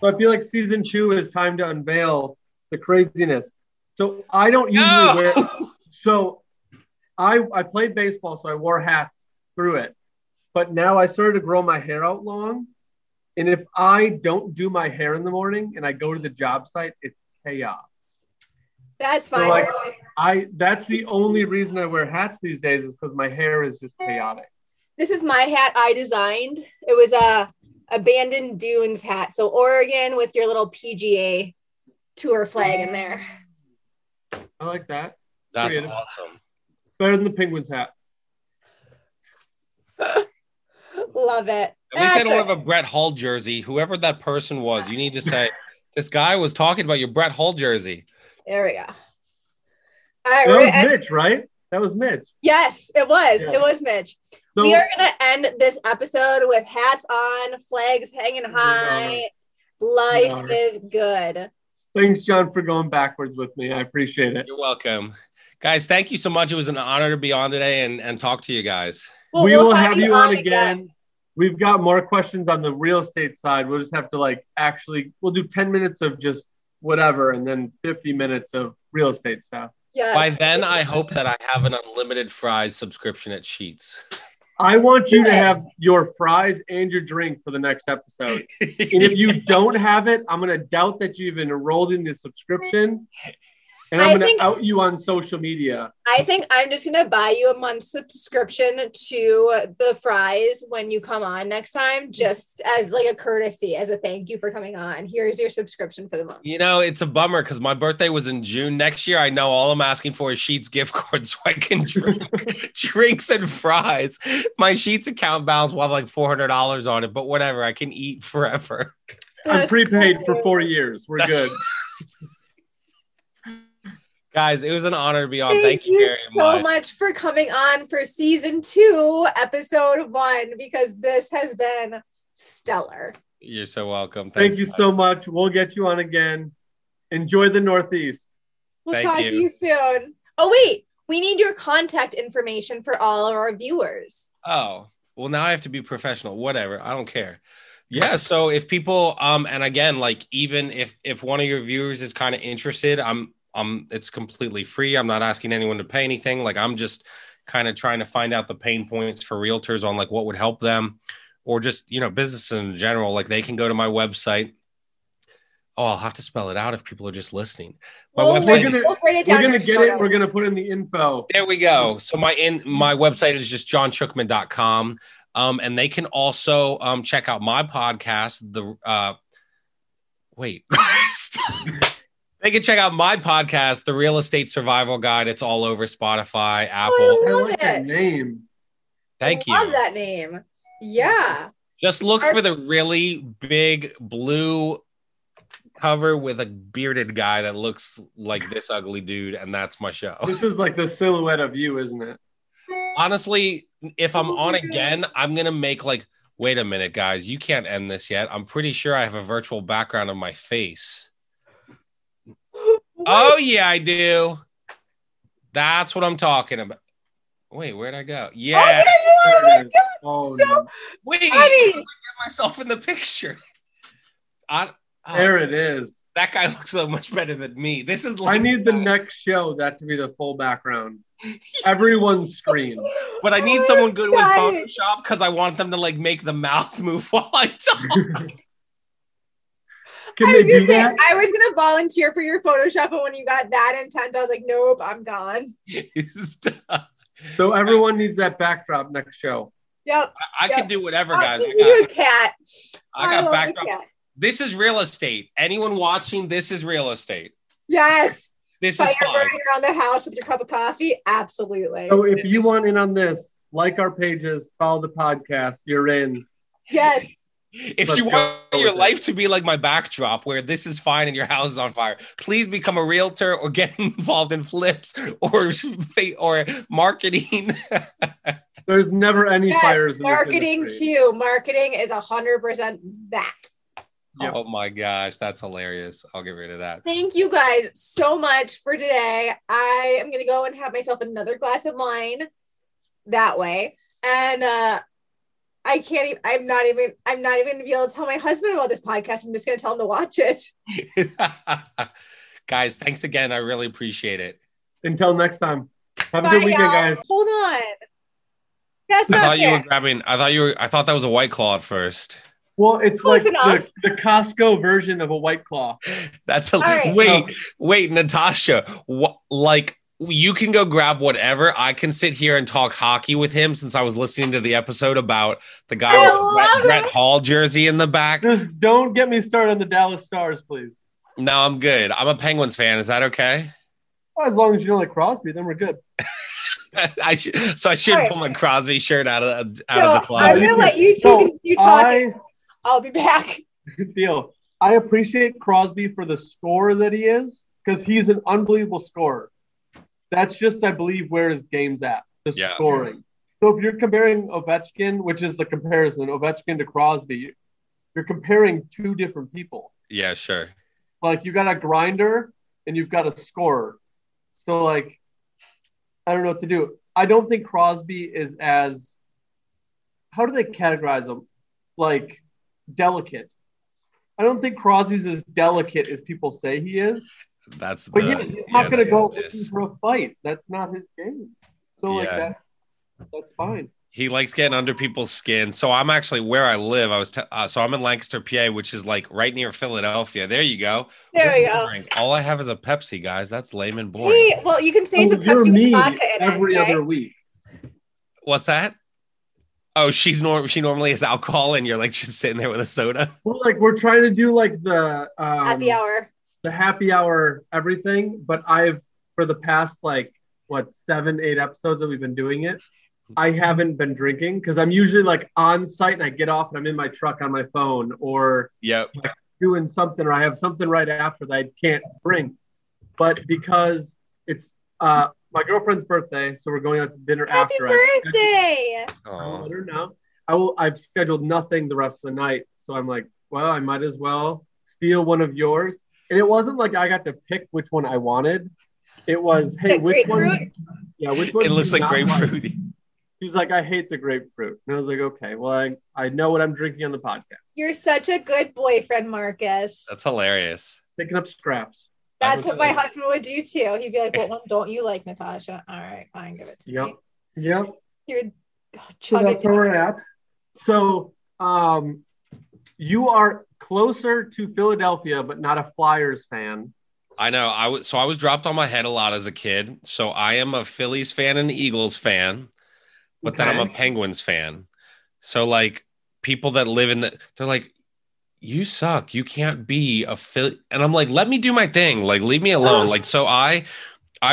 So I feel like season 2 is time to unveil the craziness. So I don't usually wear... So I played baseball, so I wore hats through it. But now I started to grow my hair out long. And if I don't do my hair in the morning and I go to the job site, it's chaos. That's fine. So like, that's the only reason I wear hats these days is because my hair is just chaotic. This is my hat I designed. It was an abandoned dunes hat. So Oregon with your little PGA tour flag in there. I like that. That's awesome. Better than the penguin's hat. Love it. At least I don't have a Brett Hull jersey. Whoever that person was, you need to say, this guy was talking about your Brett Hull jersey. There we go. All right, Mitch, right? That was Mitch. Yes, it was. Yeah. It was Mitch. So, we are going to end this episode with hats on, flags hanging high. Life is good. Thanks, John, for going backwards with me. I appreciate it. You're welcome. Guys, thank you so much. It was an honor to be on today and talk to you guys. Well, we will have you on again. We've got more questions on the real estate side. We'll just have to we'll do 10 minutes of just whatever and then 50 minutes of real estate stuff. Yes. By then, I hope that I have an unlimited fries subscription at Sheetz. I want you to have your fries and your drink for the next episode. And if you don't have it, I'm going to doubt that you even enrolled in the subscription. And I'm going to out you on social media. I think I'm just going to buy you a month's subscription to the fries when you come on next time, just as like a courtesy, as a thank you for coming on. Here's your subscription for the month. You know, it's a bummer because my birthday was in June next year. I know all I'm asking for is Sheetz gift card so I can drink drinks and fries. My Sheetz account balance will have like $400 on it, but whatever. I can eat forever. I'm prepaid for 4 years. We're good. Guys, it was an honor to be on. Thank you so much for coming on for season 2, episode 1, because this has been stellar. You're so welcome. Thank you so much. We'll get you on again. Enjoy the Northeast. We'll talk to you soon. Oh, wait. We need your contact information for all of our viewers. Oh, well, now I have to be professional. Whatever. I don't care. Yeah, so if people, and again, like, even if one of your viewers is kind of interested, it's completely free. I'm not asking anyone to pay anything. Like, I'm just kind of trying to find out the pain points for realtors on like what would help them, or just, you know, business in general. Like, they can go to my website. Oh, I'll have to spell it out if people are just listening. We're going to get it. We're going to put in the info. There we go. So my website is just johnchookman.com. And they can also check out my podcast. They can check out my podcast, The Real Estate Survival Guide. It's all over Spotify, Apple. I like that name. Thank you. I love that name. Yeah. Just look for the really big blue cover with a bearded guy that looks like this ugly dude, and that's my show. This is like the silhouette of you, isn't it? Honestly, if I'm on again, I'm going to make like, wait a minute, guys, you can't end this yet. I'm pretty sure I have a virtual background of my face. Oh, yeah, I do. That's what I'm talking about. Wait, where'd I go? Yeah. Wait, I get myself in the picture. There it is. That guy looks so much better than me. This is like, I need the next show that to be the full background. Everyone's screen. But I need someone good with Photoshop because I want them to like make the mouth move while I talk. Can they do that? I was going to volunteer for your Photoshop, but when you got that intense, I was like, nope, I'm gone. So everyone needs that backdrop next show. Yep. I can do whatever, guys. I got backdrop. This is real estate. Anyone watching, this is real estate. Yes. This is fun. Around the house with your cup of coffee. Absolutely. So if you want in on this, like our pages, follow the podcast, you're in. Yes. If you want your life to be like my backdrop where this is fine and your house is on fire, please become a realtor or get involved in flips or marketing. There's never any fires. Marketing too. Marketing is 100% that. Yep. Oh my gosh, that's hilarious. I'll get rid of that. Thank you guys so much for today. I am going to go and have myself another glass of wine that way. And, I can't even, I'm not even going to be able to tell my husband about this podcast. I'm just going to tell him to watch it. Guys, thanks again. I really appreciate it. Until next time. Have a good weekend, guys. Hold on. I thought that was a White Claw at first. Well, it's close enough. The Costco version of a White Claw. Wait, Natasha. What, like, you can go grab whatever. I can sit here and talk hockey with him since I was listening to the episode about the guy with Brett Hull jersey in the back. Just don't get me started on the Dallas Stars, please. No, I'm good. I'm a Penguins fan. Is that okay? Well, as long as you don't like Crosby, then we're good. I should pull my Crosby shirt out of the closet. I'm going to let you two talk. I'll be back. Deal. I appreciate Crosby for the scorer that he is because he's an unbelievable scorer. That's just, I believe, where his game's at, the scoring. So if you're comparing Ovechkin, which is the comparison, Ovechkin to Crosby, you're comparing two different people. Yeah, sure. Like, you got a grinder and you've got a scorer. So, like, I don't know what to do. I don't think Crosby is as, how do they categorize him? Like, delicate. I don't think Crosby's as delicate as people say he is. He's not going to go looking for a fight. That's not his game. So that's fine. He likes getting under people's skin. So I'm actually where I live. I was so I'm in Lancaster, PA, which is like right near Philadelphia. There you go. There you go. All I have is a Pepsi, guys. That's lame and boring. Hey, well, you can say some Pepsi with vodka in it every other week. What's that? Oh, she normally is alcohol, and you're like just sitting there with a soda. Well, like we're trying to do like the happy hour, everything. But I've for the past like what 7-8 episodes that we've been doing it. I haven't been drinking because I'm usually like on site and I get off and I'm in my truck on my phone or like doing something or I have something right after that I can't bring. But because it's my girlfriend's birthday, so we're going out to dinner after. Happy birthday! I'll let her know. I've scheduled nothing the rest of the night, so I'm like, well, I might as well steal one of yours. And it wasn't like I got to pick which one I wanted. It was, hey, which one? Yeah, which one? It looks like grapefruit. She's like, I hate the grapefruit. And I was like, okay, well, I know what I'm drinking on the podcast. You're such a good boyfriend, Marcus. That's hilarious. Picking up scraps. That's what my husband would do too. He'd be like, what one don't you like, Natasha? All right, fine, give it to me. Yep. He would chug it. So that's where we're at. So you are closer to Philadelphia, but not a Flyers fan. I know. So I was dropped on my head a lot as a kid. So I am a Phillies fan and Eagles fan. But then I'm a Penguins fan. So like people that live in they're like, you suck. You can't be a Philly. And I'm like, let me do my thing. Like, leave me alone. Like, so I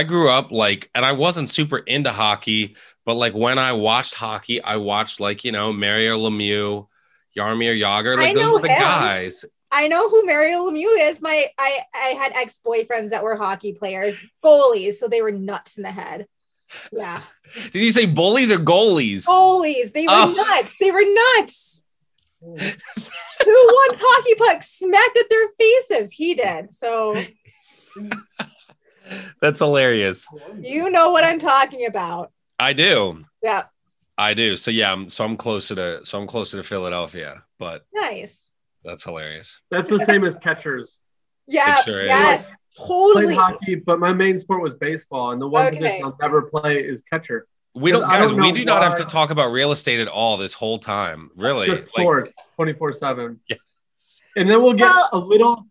grew up like, and I wasn't super into hockey, but like when I watched hockey, I watched like, you know, Mario Lemieux, Jaromir Jagr. Like those are the guys. I know who Mario Lemieux is. I had ex-boyfriends that were hockey players, goalies. So they were nuts in the head. Yeah. Did you say bullies or goalies? Goalies. They were nuts. They were nuts. Who won hockey puck smacked at their faces? He did. So that's hilarious. You know what I'm talking about. I do. Yeah. I do. So yeah, I'm closer to Philadelphia, but nice. That's hilarious. That's the same as catchers. Yeah. Sure yes. Is. Totally. Played hockey, but my main sport was baseball, and the one position I'll never play is catcher. We do not have to talk about real estate at all this whole time, really. Just sports, 24/7. Yes. And then we'll get a little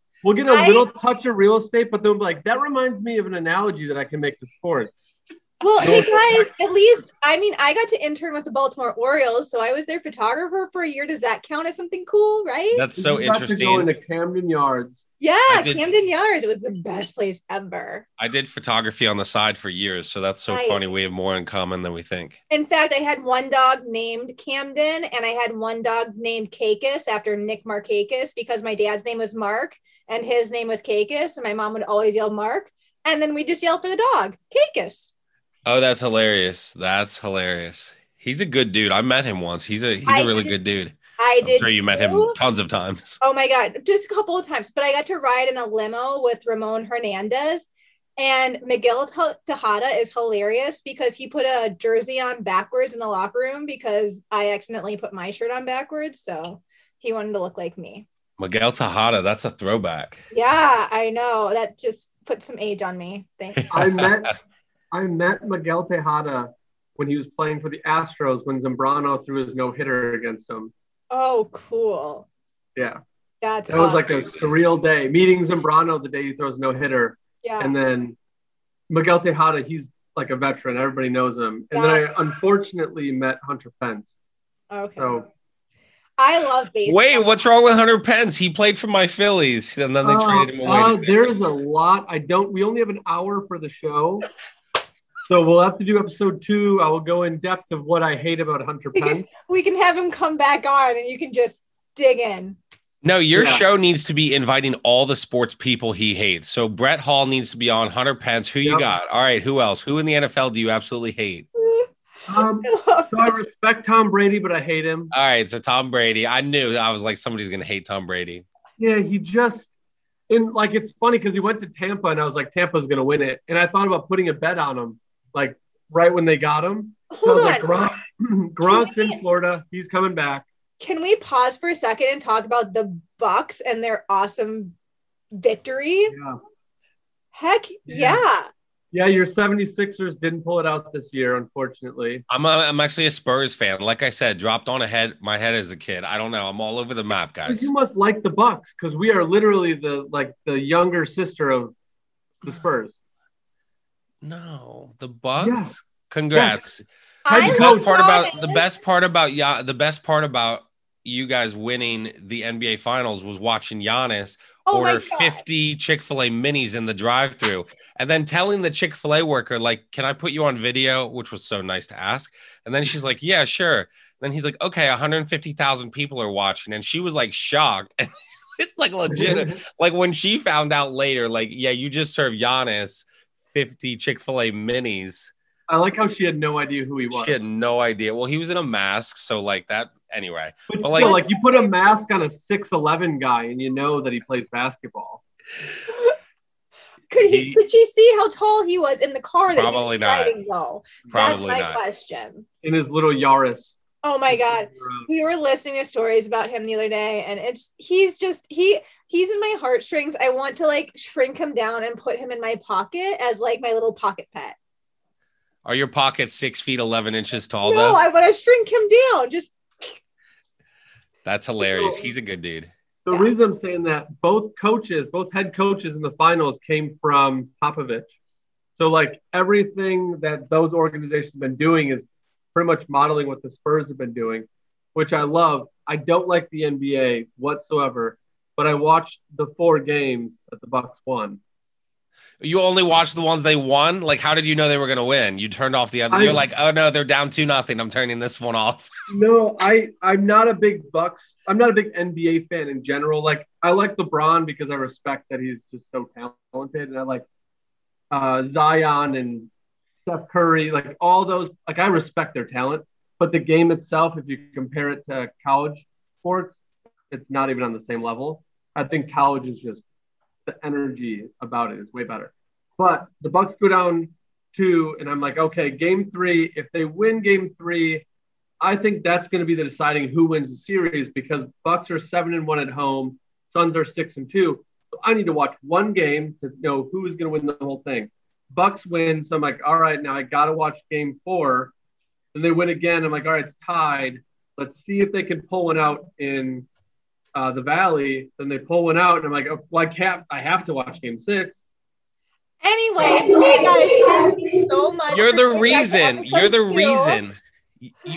touch of real estate, but then we'll be like, that reminds me of an analogy that I can make to sports. Well, hey guys, at least I got to intern with the Baltimore Orioles, so I was their photographer for a year. Does that count as something cool? Right? That's so interesting. To go into Camden Yards. Yeah, Camden Yards was the best place ever. I did photography on the side for years, so that's so funny. We have more in common than we think. In fact, I had one dog named Camden, and I had one dog named Kakis after Nick Markakis because my dad's name was Mark, and his name was Kakis, and my mom would always yell Mark, and then we just yelled for the dog, Kakis. Oh, that's hilarious. That's hilarious. He's a good dude. I met him once. He's a really good dude. I'm sure you met him tons of times. Oh my God, just a couple of times. But I got to ride in a limo with Ramon Hernandez, and Miguel Tejada is hilarious because he put a jersey on backwards in the locker room because I accidentally put my shirt on backwards. So he wanted to look like me. Miguel Tejada, that's a throwback. Yeah, I know. That just put some age on me. Thank you. I met Miguel Tejada when he was playing for the Astros when Zambrano threw his no-hitter against him. Oh, cool. Yeah. That was like a surreal day. Meeting Zambrano the day he throws no-hitter. Yeah. And then Miguel Tejada, he's like a veteran. Everybody knows him. And then I unfortunately met Hunter Pence. Okay. So, I love baseball. Wait, what's wrong with Hunter Pence? He played for my Phillies, and then they traded him away. There's a lot. We only have an hour for the show. So we'll have to do episode 2. I will go in depth of what I hate about Hunter Pence. We can have him come back on and you can just dig in. No, your show needs to be inviting all the sports people he hates. So Brett Hull needs to be on. Hunter Pence, who you got? All right, who else? Who in the NFL do you absolutely hate? I respect Tom Brady, but I hate him. All right, so Tom Brady. I knew. I was like, somebody's going to hate Tom Brady. Yeah, he just... And like, it's funny because he went to Tampa and I was like, Tampa's going to win it. And I thought about putting a bet on him. Like right when they got him, Gronk's in Florida. He's coming back. Can we pause for a second and talk about the Bucks and their awesome victory? Yeah. Heck yeah. Yeah, your 76ers didn't pull it out this year, unfortunately. I'm actually a Spurs fan. Like I said, dropped on my head as a kid. I don't know. I'm all over the map, guys. You must like the Bucks because we are literally the younger sister of the Spurs. No, the Bucks. Yeah. Congrats. Yeah. The best part about you guys winning the NBA Finals was watching Giannis order 50 Chick-fil-A minis in the drive-thru, and then telling the Chick-fil-A worker, like, can I put you on video? Which was so nice to ask. And then she's like, yeah, sure. And then he's like, okay, 150,000 people are watching. And she was like shocked. And it's like legit. Like when she found out later, like, yeah, you just served Giannis 50 Chick-fil-A minis. I like how she had no idea who he was. She had no idea. Well, he was in a mask. So like that. Anyway, but still, like you put a mask on a 6'11" guy and you know that he plays basketball. Could she see how tall he was in the car that he was riding, though? Probably not. That's my question. In his little Yaris. Oh my God. We were listening to stories about him the other day, and he's in my heartstrings. I want to like shrink him down and put him in my pocket as like my little pocket pet. Are your pockets 6 feet 11 inches tall? No, though? I want to shrink him down. Just that's hilarious. He's a good dude. The reason I'm saying that both head coaches in the finals came from Popovich. So like everything that those organizations have been doing is pretty much modeling what the Spurs have been doing, which I love. I don't like the NBA whatsoever, but I watched the 4 games that the Bucks won. You only watched the ones they won? Like, how did you know they were going to win? You turned off the other. You're like, oh, no, they're down 2-0. I'm turning this one off. No, I'm not a big Bucks. I'm not a big NBA fan in general. Like, I like LeBron because I respect that he's just so talented. And I like Zion and Steph Curry. Like, all those. Like, I respect their talent. But the game itself, if you compare it to college sports, it's not even on the same level. I think college is just the energy about it is way better. But the Bucks go down 2, and I'm like, okay, game 3, if they win game 3, I think that's going to be the deciding who wins the series, because Bucks are 7-1 at home. Suns are 6-2. So I need to watch one game to know who's going to win the whole thing. Bucks win. So I'm like, all right, now I got to watch game 4. And they win again. I'm like, all right, it's tied. Let's see if they can pull one out in the Valley. Then they pull one out, and I'm like, oh, well, I have to watch game 6. Anyway, hey guys, thank you so much. You're the reason. You're the reason.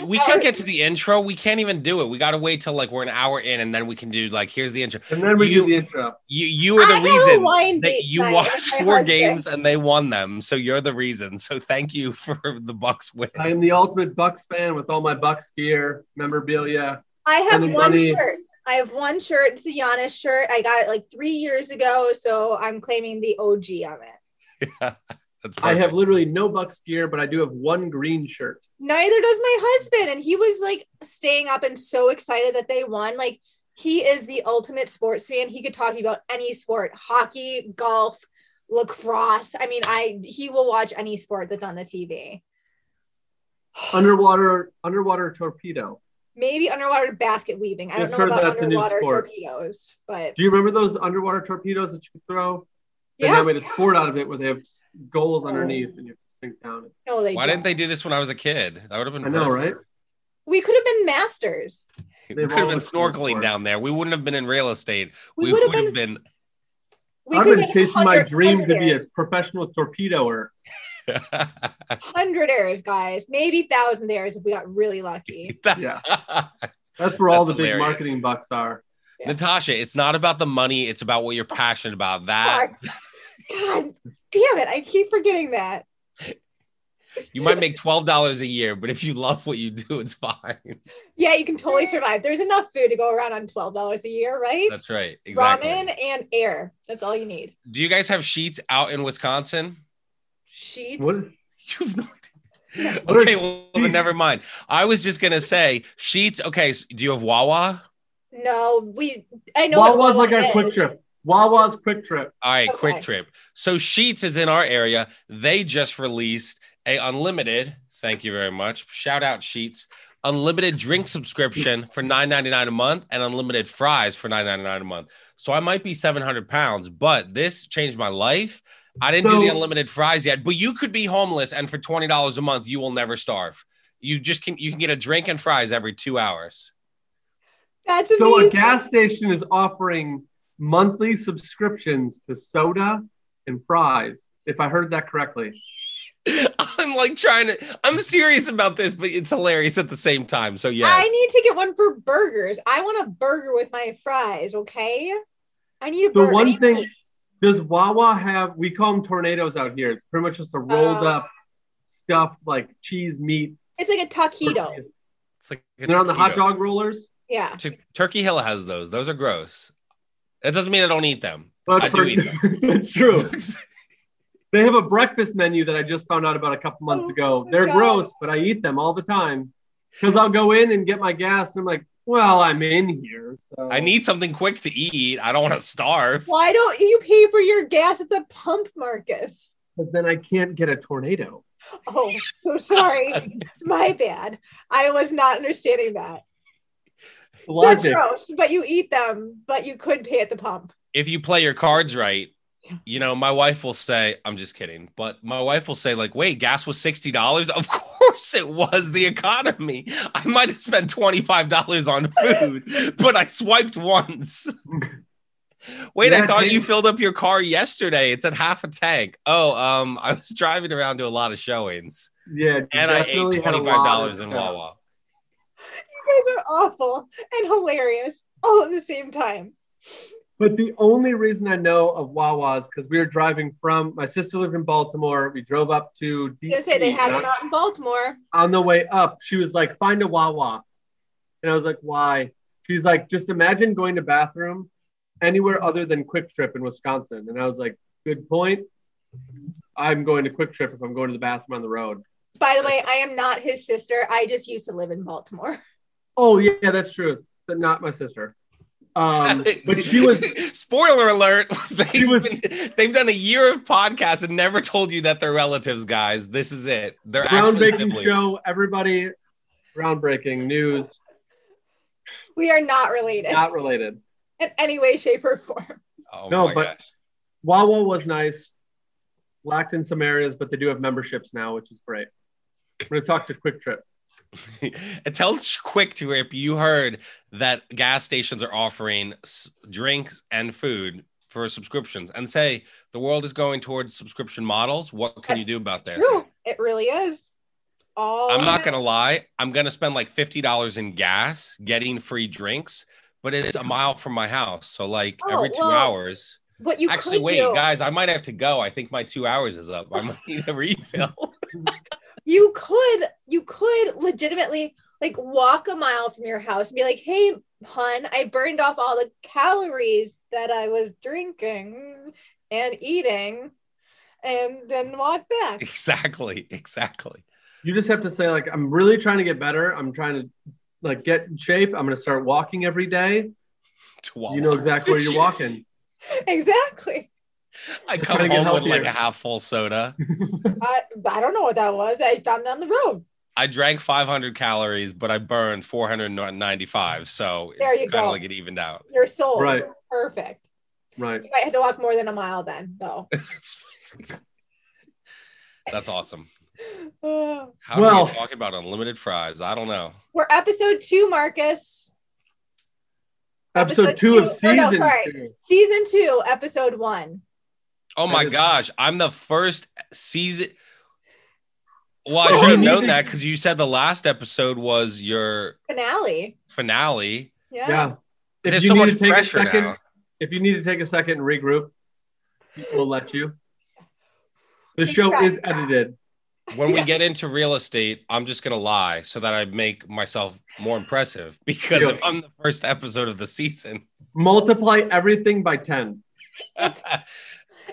We can't get to the intro. We can't even do it. We got to wait till like we're an hour in, and then we can do like, here's the intro. And then we do the intro. You are the reason that you watched 4 games and they won them. So you're the reason. So thank you for the Bucks win. I am the ultimate Bucks fan with all my Bucks gear, memorabilia. I have one shirt. I have one shirt. It's a Giannis shirt. I got it like 3 years ago, so I'm claiming the OG on it. Yeah, that's I have literally no Bucks gear, but I do have one green shirt. Neither does my husband, and he was like staying up and so excited that they won. Like, he is the ultimate sports fan. He could talk to you about any sport: hockey, golf, lacrosse. I mean, he will watch any sport that's on the TV. Underwater torpedo. Maybe underwater basket weaving. I don't know about underwater torpedoes, but do you remember those underwater torpedoes that you could throw? Yeah, they made a sport out of it where they have goals underneath and you have to sink down. No, they. Why didn't they do this when I was a kid? That would have been. I know, right? We could have been masters. We could have been snorkeling down there. We wouldn't have been in real estate. We would have been. I've been chasing my dream to be a professional torpedoer. 100 errors, guys, maybe 1,000 errors if we got really lucky. Yeah, that's where all the big marketing bucks are. Yeah. Natasha, it's not about the money; it's about what you're passionate about. That. God damn it! I keep forgetting that. You might make $12 a year, but if you love what you do, it's fine. Yeah, you can totally survive. There's enough food to go around on $12 a year, right? That's right. Exactly. Ramen and air. That's all you need. Do you guys have Sheetz out in Wisconsin? Sheetz? What? You've no idea. Okay, well, then never mind. I was just gonna say Sheetz. Okay, so do you have Wawa? No, I know Wawa's like our Quick Trip. Wawa's Quick Trip. All right, okay. Quick Trip. So Sheetz is in our area. They just released a unlimited. Thank you very much. Shout out Sheetz. Unlimited drink subscription for $9.99 a month and unlimited fries for $9.99 a month. So I might be 700 pounds, but this changed my life. I didn't do the unlimited fries yet, but you could be homeless, and for $20 a month, you will never starve. You just can, you can get a drink and fries every 2 hours. That's amazing. So a gas station is offering monthly subscriptions to soda and fries, if I heard that correctly. I'm like trying to, I'm serious about this, but it's hilarious at the same time. So yeah, I need to get one for burgers. I want a burger with my fries. Okay. I need a burger. The one thing, does Wawa have, we call them tornadoes out here. It's pretty much just a rolled up stuffed like cheese meat. It's like a taquito. It's like a they're on the hot dog rollers. Yeah. Turkey Hill has those. Those are gross. That doesn't mean I don't eat them. But I do eat them. It's true. They have a breakfast menu that I just found out about a couple months ago. They're gross, but I eat them all the time because I'll go in and get my gas and I'm like, well, I'm in here. So I need something quick to eat. I don't want to starve. Why don't you pay for your gas at the pump, Marcus? But then I can't get a tornado. Oh, so sorry. My bad. I was not understanding that. Logic. They're gross, but you eat them, but you could pay at the pump. If you play your cards right, you know, my wife will say, I'm just kidding, but my wife will say like, wait, gas was $60. Of course it was, the economy. I might have spent $25 on food, but I swiped once. Wait, yeah, I thought you filled up your car yesterday. It's at half a tank. Oh, I was driving around to a lot of showings. Yeah. And I ate $25 in Wawa. You guys are awful and hilarious all at the same time. But the only reason I know of Wawa is because we were driving from, my sister lived in Baltimore. We drove up to DC. Just say they had them out in Baltimore. On the way up, she was like, find a Wawa. And I was like, why? She's like, just imagine going to bathroom anywhere other than Quick Trip in Wisconsin. And I was like, good point. I'm going to Quick Trip if I'm going to the bathroom on the road. By the way, I am not his sister. I just used to live in Baltimore. Oh, yeah, that's true. But not my sister. But she was spoiler alert. They've done a year of podcasts and never told you that they're relatives, guys. This is it. They're actually siblings. Show everybody groundbreaking news. We are not related. Not related in any way, shape, or form. Oh no, my but gosh. Wawa was nice. Lacked in some areas, but they do have memberships now, which is great. I'm going to talk to Quick Trip. Tell Quick Trip you heard that gas stations are offering drinks and food for subscriptions, and say the world is going towards subscription models. What can you do about this? True. It really is. I'm not going to lie. I'm going to spend like $50 in gas getting free drinks, but it's a mile from my house. So like every 2 hours. What you actually wait, do. Guys, I might have to go. I think my 2 hours is up. I might need a refill. You could legitimately like walk a mile from your house and be like, hey, hun, I burned off all the calories that I was drinking and eating, and then walk back. Exactly. You just have to say like, I'm really trying to get better. I'm trying to like get in shape. I'm going to start walking every day. You know exactly where you're walking. Exactly. I come home with like a half full soda. I don't know what that was. I found it on the road. I drank 500 calories, but I burned 495. So there you go. Kind of like it evened out. Your soul. Right. Perfect. Right. I had to walk more than a mile then, though. That's awesome. How do we talk about unlimited fries? I don't know. We're episode 2, Marcus. Episode 2 of season 2. Season 2, episode 1. Oh my gosh, I'm the first season. Well, I should have known that because you said the last episode was your finale. Yeah. There's so much pressure now. If you need to take a second and regroup, we'll let you. The show is edited. When we get into real estate, I'm just going to lie so that I make myself more impressive, because if I'm the first episode of the season. Multiply everything by 10.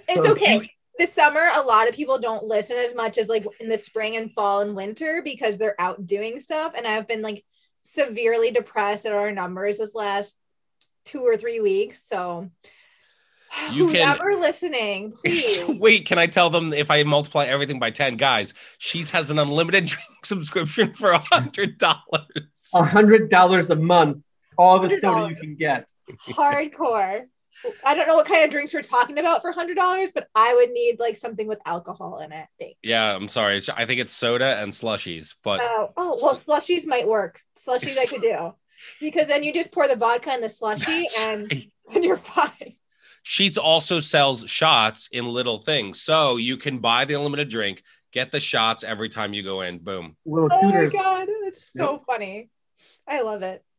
It's okay. This summer, a lot of people don't listen as much as like in the spring and fall and winter because they're out doing stuff. And I've been like severely depressed at our numbers this last 2 or 3 weeks. So whoever listening, please. Wait, can I tell them if I multiply everything by 10? Guys, Sheetz has an unlimited drink subscription for $100. $100 a month. All the soda you can get. Hardcore. I don't know what kind of drinks we're talking about for $100, but I would need like something with alcohol in it. Thanks. Yeah, I'm sorry. I think it's soda and slushies, but oh well, slushies might work. Slushies I could do, because then you just pour the vodka in the slushie and you're fine. Sheetz also sells shots in little things, so you can buy the unlimited drink, get the shots every time you go in. Boom. Little oh my god, that's so funny. I love it.